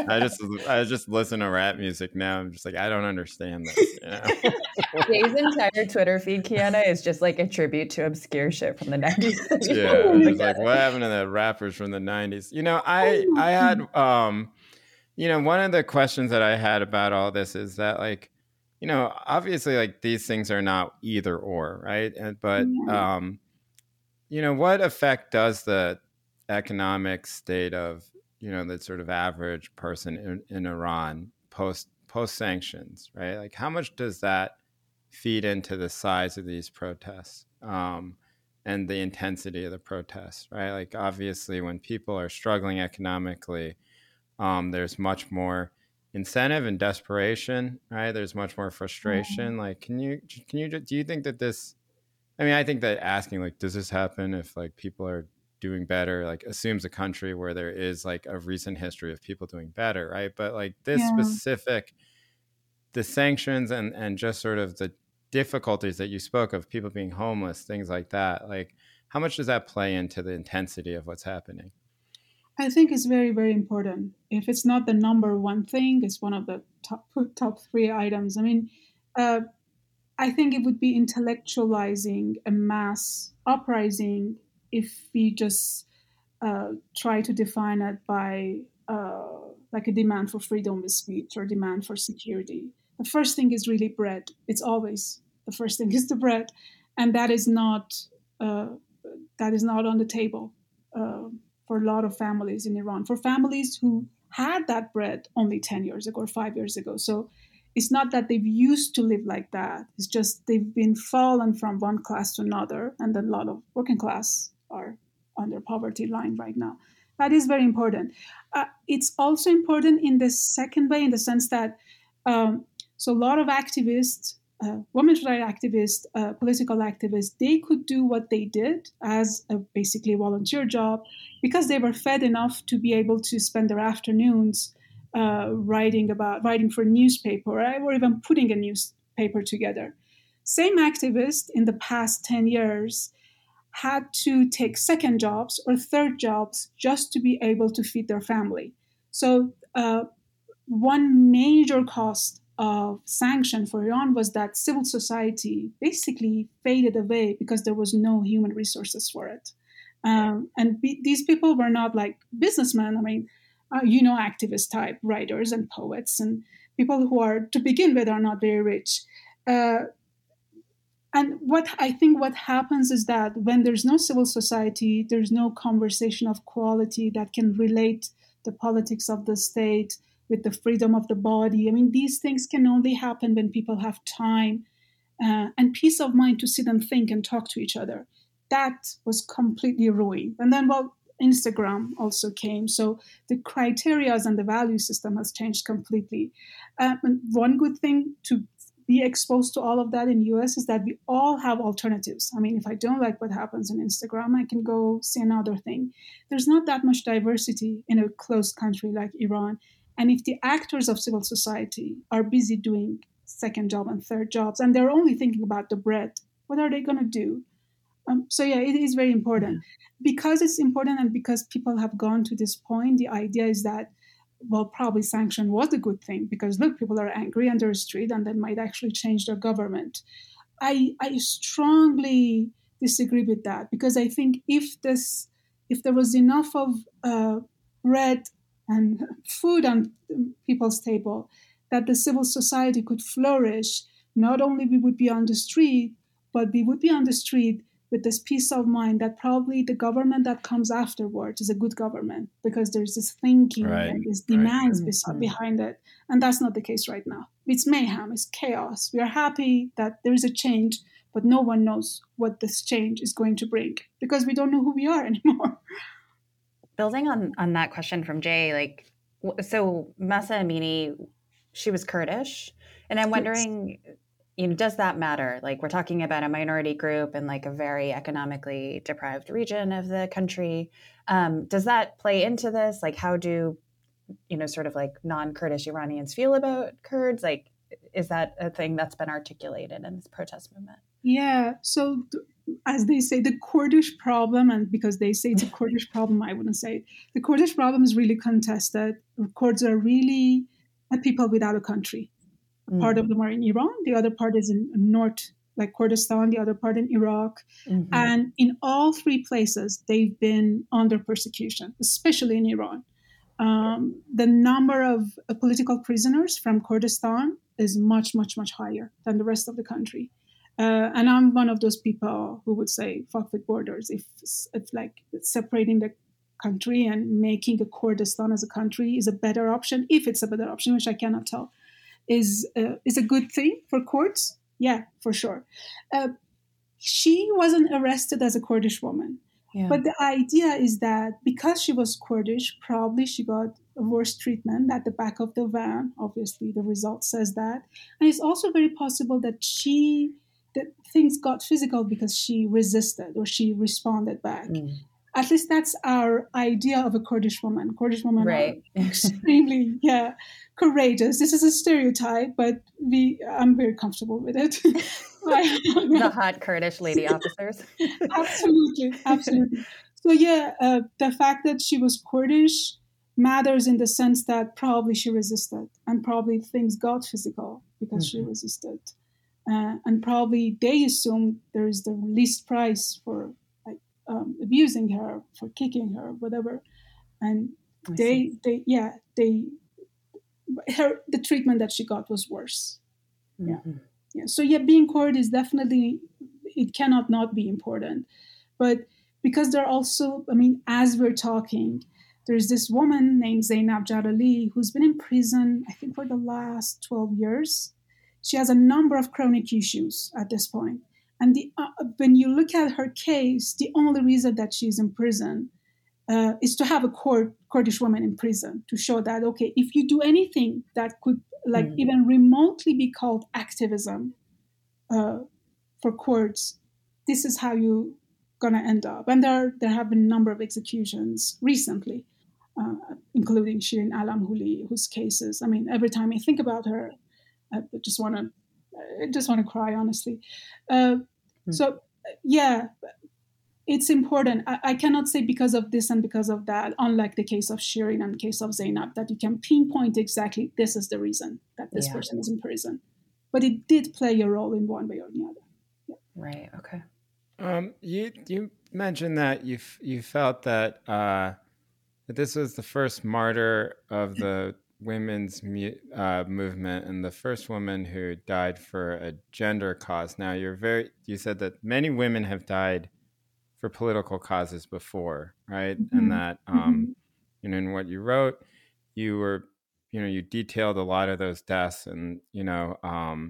I just listen to rap music now. I'm just like, I don't understand this. You know? Jay's entire Twitter feed, Kiana, is just like a tribute to obscure shit from the 90s. Yeah, it's like, what happened to the rappers from the 90s? You know, I had... You know, one of the questions that I had about all this is that, like, you know, obviously, like, these things are not either or, right? But, you know, what effect does the economic state of, you know, the sort of average person in Iran post sanctions, right? Like, how much does that feed into the size of these protests and the intensity of the protests, right? Like, obviously, when people are struggling economically, there's much more incentive and desperation, right? There's much more frustration. Like, do you think that this? I mean, I think that asking, like, does this happen if, like, people are doing better, like, assumes a country where there is, like, a recent history of people doing better, right? But, like, this specific, the sanctions and just sort of the difficulties that you spoke of, people being homeless, things like that, like, how much does that play into the intensity of what's happening? I think it's very, very important. If it's not the number one thing, it's one of the top three items. I mean, I think it would be intellectualizing a mass uprising if we just try to define it by like a demand for freedom of speech or demand for security. The first thing is really bread. It's always the first thing is the bread, and that is not on the table for a lot of families in Iran. For families who had that bread only 10 years ago or 5 years ago, so. It's not that they've used to live like that. It's just they've been fallen from one class to another, and a lot of working class are under poverty line right now. That is very important. It's also important in the second way, in the sense that so a lot of activists, women's rights activists, political activists, they could do what they did as a basically volunteer job because they were fed enough to be able to spend their afternoons writing for a newspaper, right? Or even putting a newspaper together. Same activists in the past 10 years had to take second jobs or third jobs just to be able to feed their family. So one major cost of sanction for Iran was that civil society basically faded away because there was no human resources for it. These people were not like businessmen. I mean, activist type writers and poets and people who are, to begin with, are not very rich. And what I think what happens is that when there's no civil society, there's no conversation of quality that can relate the politics of the state with the freedom of the body. I mean, these things can only happen when people have time and peace of mind to sit and think and talk to each other. That was completely ruined. And then, well, Instagram also came. So the criteria and the value system has changed completely. And one good thing to be exposed to all of that in the US is that we all have alternatives. I mean, if I don't like what happens on Instagram, I can go see another thing. There's not that much diversity in a closed country like Iran. And if the actors of civil society are busy doing second job and third jobs, and they're only thinking about the bread, what are they going to do? It is very important. Because it's important and because people have gone to this point, the idea is that, well, probably sanction was a good thing because, look, people are angry and they're street and that might actually change their government. I strongly disagree with that because I think if there was enough of bread and food on people's table that the civil society could flourish, not only we would be on the street, but we would be on the street with this peace of mind that probably the government that comes afterwards is a good government because there's this thinking and this demands behind it. And that's not the case right now. It's mayhem, it's chaos. We are happy that there is a change, but no one knows what this change is going to bring because we don't know who we are anymore. Building on that question from Jay, like, so Mahsa Amini, she was Kurdish. And I'm wondering... Yes. You know, does that matter? Like, we're talking about a minority group in like a very economically deprived region of the country. Does that play into this? Like, how do, you know, sort of like non-Kurdish Iranians feel about Kurds? Like, is that a thing that's been articulated in this protest movement? Yeah. So as they say, the Kurdish problem, and because they say it's a Kurdish problem, I wouldn't say it. The Kurdish problem is really contested. Kurds are really a people without a country. Part of them are in Iran, the other part is in north, like Kurdistan, the other part in Iraq. Mm-hmm. And in all three places, they've been under persecution, especially in Iran. The number of political prisoners from Kurdistan is much, much, much higher than the rest of the country. And I'm one of those people who would say, fuck with borders. If like separating the country, and making Kurdistan as a country is a better option, if it's a better option, which I cannot tell, is a good thing for Kurds. Yeah, for sure. She wasn't arrested as a Kurdish woman. Yeah. But the idea is that because she was Kurdish, probably she got worse treatment at the back of the van. Obviously, the result says that. And it's also very possible that that things got physical because she resisted or she responded back. Mm. At least that's our idea of a Kurdish woman. Kurdish women are extremely courageous. This is a stereotype, but I'm very comfortable with it. The hot Kurdish lady officers. Absolutely. So the fact that she was Kurdish matters in the sense that probably she resisted, and probably things got physical because she resisted. And probably they assumed there is the least price for abusing her, for kicking her, whatever, and the treatment that she got was worse. Mm-hmm. Yeah. So being Kurd is definitely, it cannot not be important, but because they're also, as we're talking, there's this woman named Zainab Jadali who's been in prison, I think, for the last 12 years. She has a number of chronic issues at this point. And when you look at her case, the only reason that she's in prison is to have a Kurdish woman in prison, to show that, okay, if you do anything that could even remotely be called activism for Kurds, this is how you're going to end up. And there have been a number of executions recently, including Shirin Alam Huli, whose cases, every time I think about her, I just want to cry, honestly. So, it's important. I cannot say because of this and because of that, unlike the case of Shirin and the case of Zainab, that you can pinpoint exactly this is the reason that this person is in prison. But it did play a role in one way or the other. Yeah. Right. Okay. You mentioned that you felt that that this was the first martyr of the women's movement and the first woman who died for a gender cause. Now, you said that many women have died for political causes before, right? Mm-hmm. And that, in what you wrote, you were, you detailed a lot of those deaths and, and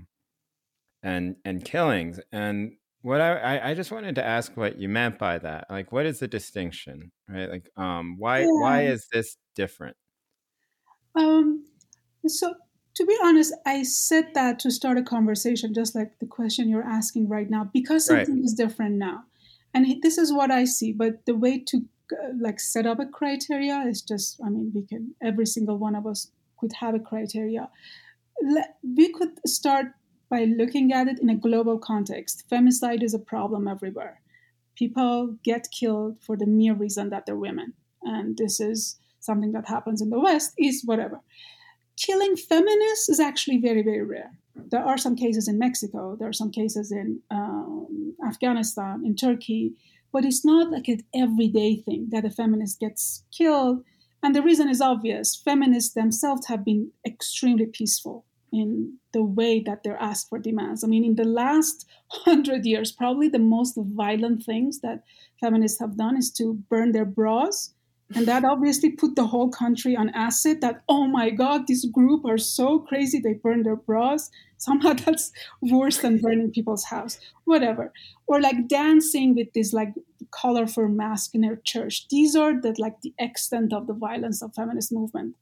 killings. And what I just wanted to ask what you meant by that. Like, what is the distinction, right? Like, why is this different? So to be honest, I said that to start a conversation, just like the question you're asking right now, because something is different now. And this is what I see, but the way to set up a criteria is just, every single one of us could have a criteria. We could start by looking at it in a global context. Femicide is a problem everywhere. People get killed for the mere reason that they're women. And this is something that happens in the West, is whatever. Killing feminists is actually very, very rare. There are some cases in Mexico. There are some cases in Afghanistan, in Turkey. But it's not like an everyday thing that a feminist gets killed. And the reason is obvious. Feminists themselves have been extremely peaceful in the way that they're asked for demands. In the last 100 years, probably the most violent things that feminists have done is to burn their bras. And that obviously put the whole country on acid that, oh my God, this group are so crazy, they burn their bras. Somehow that's worse than burning people's house, whatever. Or dancing with this colorful mask in their church. These are the extent of the violence of feminist movement.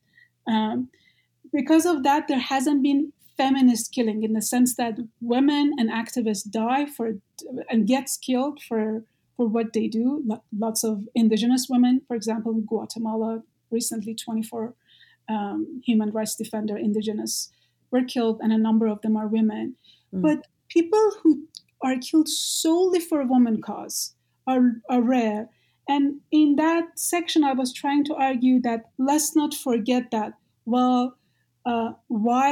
Because of that, there hasn't been feminist killing in the sense that women and activists die for and gets killed for what they do. Lots of indigenous women, for example, in Guatemala, recently 24 human rights defender indigenous were killed, and a number of them are women. Mm. But people who are killed solely for a woman cause are rare. And in that section, I was trying to argue that let's not forget that while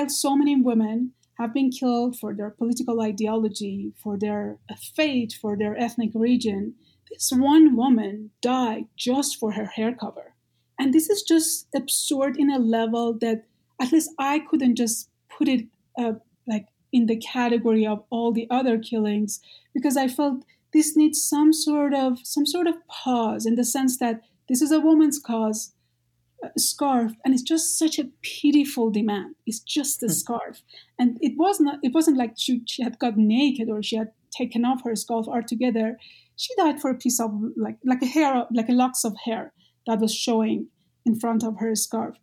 so many women have been killed for their political ideology, for their faith, for their ethnic region, this one woman died just for her hair cover. And this is just absurd in a level that at least I couldn't just put it in the category of all the other killings, because I felt this needs some sort of pause, in the sense that This is a woman's cause scarf, and it's just such a pitiful demand. It's just a scarf, and it wasn't like she had got naked or she had taken off her scarf altogether. She died for a piece of like a locks of hair that was showing in front of her scarf.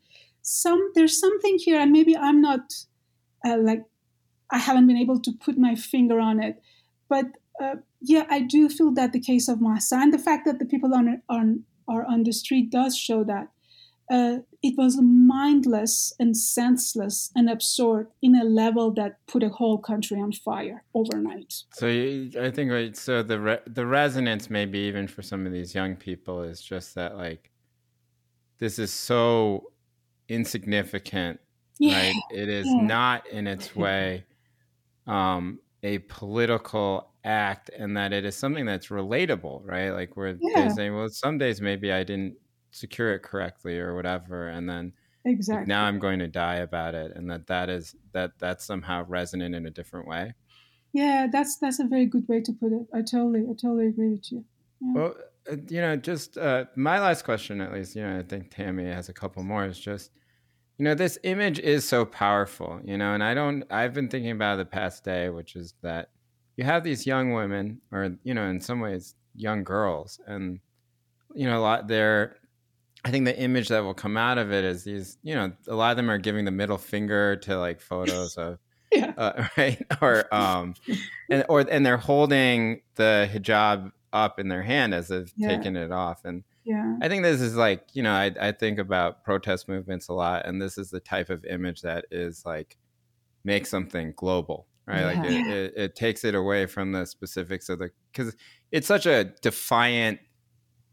There's something here, and maybe I'm not I haven't been able to put my finger on it, but I do feel that the case of Mahsa and the fact that the people are on the street does show that it was mindless and senseless and absurd in a level that put a whole country on fire overnight. So I think the resonance maybe even for some of these young people is just that this is so insignificant, right? It is not in its way a political act, and that it is something that's relatable, right? Like where they're saying, well, some days maybe I didn't secure it correctly or whatever, and then now I'm going to die about it, and that's somehow resonant in a different way. Yeah, that's a very good way to put it. I totally agree with you. Yeah. Well, my last question, at least, I think Tammy has a couple more, is just, this image is so powerful, and I've been thinking about it the past day, which is that you have these young women, or, in some ways, young girls, and, a lot there. I think the image that will come out of it is these, a lot of them are giving the middle finger to photos of, right? Or, and they're holding the hijab up in their hand as they've taken it off. And I think this is I think about protest movements a lot, and this is the type of image that is make something global, right? Yeah. It takes it away from the specifics of because it's such a defiant,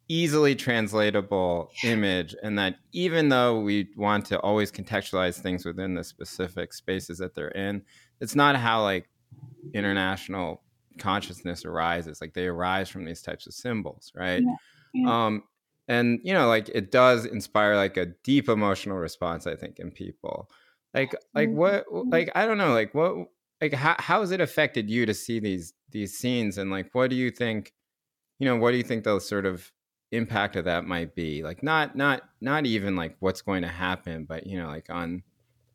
easily translatable image, and that even though we want to always contextualize things within the specific spaces that they're in, it's not how international consciousness arises. They arise from these types of symbols, right? Yeah. Yeah. And it does inspire a deep emotional response, I think, in people. I don't know, what, how has it affected you to see these scenes, and what do you think those sort of impact of that might be, not even what's going to happen, but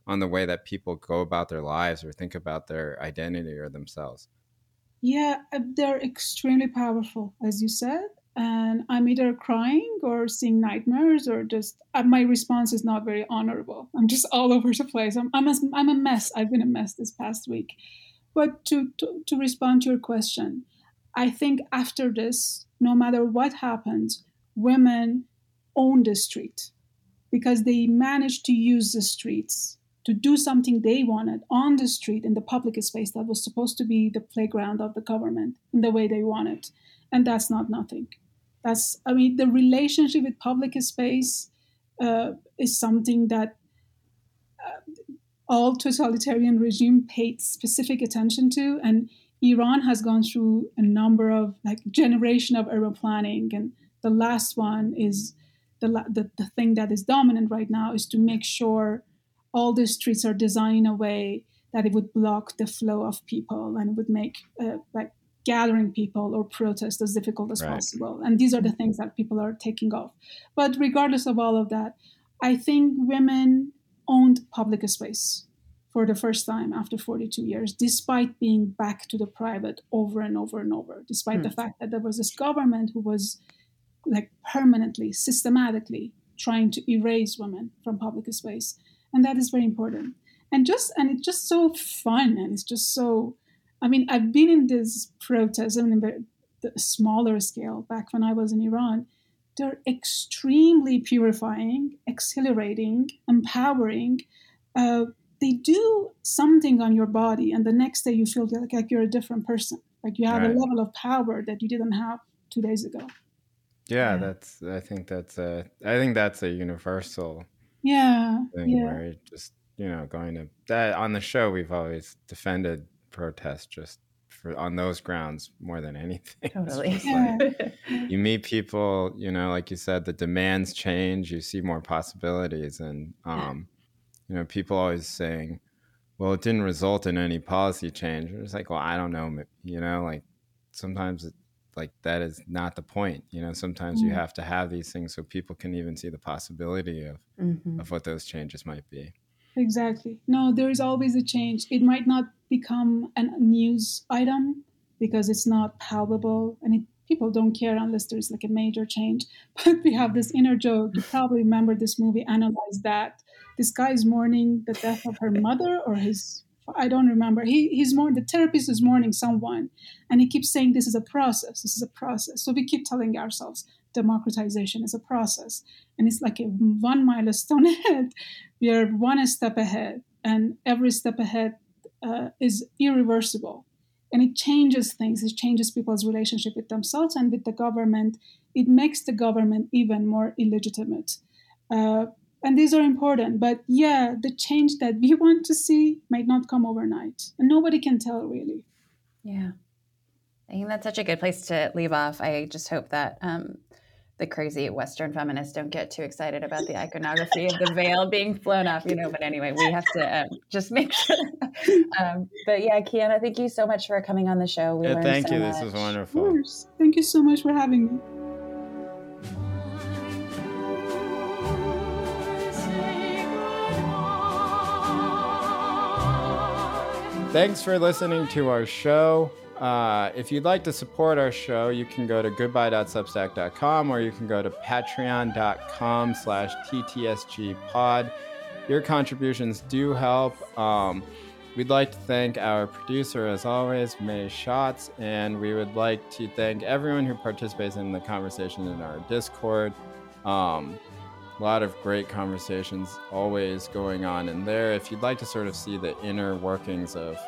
on the way that people go about their lives or think about their identity or themselves? Yeah, they're extremely powerful, as you said, and I'm either crying or seeing nightmares, or just my response is not very honorable. I'm just all over the place. I'm a mess. I've been a mess this past week. But to respond to your question, I think after this, no matter what happens, women own the street, because they managed to use the streets to do something they wanted on the street, in the public space that was supposed to be the playground of the government, in the way they wanted. And that's not nothing. The relationship with public space is something that all totalitarian regime paid specific attention to. And Iran has gone through a number of generation of urban planning, and the last one is the thing that is dominant right now is to make sure all the streets are designed in a way that it would block the flow of people and would make gathering people or protest as difficult as possible. And these are the things that people are taking off. But regardless of all of that, I think women owned public space for the first time after 42 years, despite being back to the private over and over and over, despite the fact that there was this government who was permanently, systematically trying to erase women from public space. And that is very important. And it's just so fun. And it's just so, I've been in this protest, in the smaller scale, back when I was in Iran. They're extremely purifying, exhilarating, empowering. They do something on your body, and the next day you feel like you're a different person. You have a level of power that you didn't have 2 days ago. Yeah. I think that's a universal thing where it just, going to that. On the show, we've always defended protest just on those grounds more than anything. Totally. You meet people, like you said, the demands change, you see more possibilities, and, people always saying, well, it didn't result in any policy change. It's well, I don't know. Sometimes like that is not the point. You know, sometimes you have to have these things so people can even see the possibility of what those changes might be. Exactly. No, there is always a change. It might not become a news item because it's not palpable, and people don't care unless there's like a major change. But we have this inner joke. You probably remember this movie, Analyze That. This guy is mourning the death of her mother or his, I don't remember. He's mourning, the therapist is mourning someone. And he keeps saying, this is a process. This is a process. So we keep telling ourselves democratization is a process. And it's like a one milestone ahead. We are one step ahead. And every step ahead is irreversible. And it changes things. It changes people's relationship with themselves and with the government. It makes the government even more illegitimate. And these are important. But yeah, the change that we want to see might not come overnight. And nobody can tell, really. Yeah. I think that's such a good place to leave off. I just hope that the crazy Western feminists don't get too excited about the iconography of the veil being flown off, you know, but anyway, we have to just make sure. But yeah, Kiana, thank you so much for coming on the show. We learned thank so you. Much. This was wonderful. Of course. Thank you so much for having me. Thanks for listening to our show. If you'd like to support our show, you can go to goodbye.substack.com or you can go to patreon.com/ttsgpod. Your contributions do help. We'd like to thank our producer, as always, May Schatz, and we would like to thank everyone who participates in the conversation in our Discord. A lot of great conversations always going on in there. If you'd like to sort of see the inner workings of,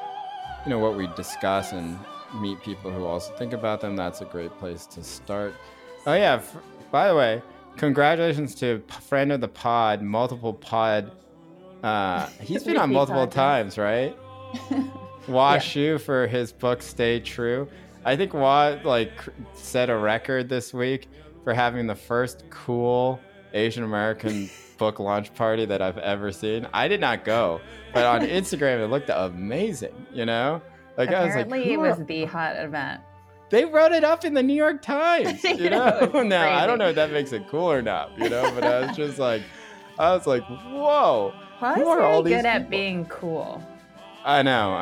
you know, what we discuss and meet people who also think about them, that's a great place to start. Oh yeah, by the way, congratulations to friend of the pod, multiple pod. He's been on multiple times, right? Washu for his book Stay True. I think set a record this week for having the first cool Asian American book launch party that I've ever seen. I did not go, but on Instagram it looked amazing, you know? Like, apparently I was like, it was the hot event. They wrote it up in the New York Times, you know? Now, crazy. I don't know if that makes it cool or not, you know? But I was like, whoa. Paul's who are all these good people? At being cool. I know.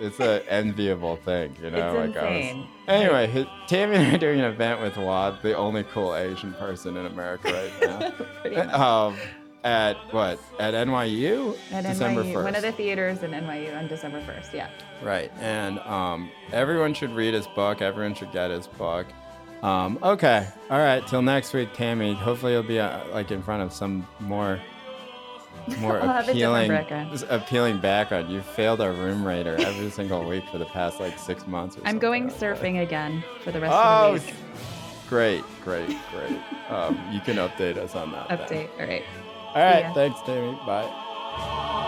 It's an enviable thing, you know. It's like insane. Anyway, Tammy and I are doing an event with Wad, the only cool Asian person in America right now. At NYU? At December NYU, 1st. One of the theaters in NYU on December 1st, yeah. Right, and everyone should read his book. Everyone should get his book. Okay, all right, till next week, Tammy. Hopefully you'll be in front of some more appealing background. You failed our room raider every single week for the past 6 months or I'm going surfing again for the rest of the week. Great. You can update us on that. All right. Thanks, Tammy. Bye.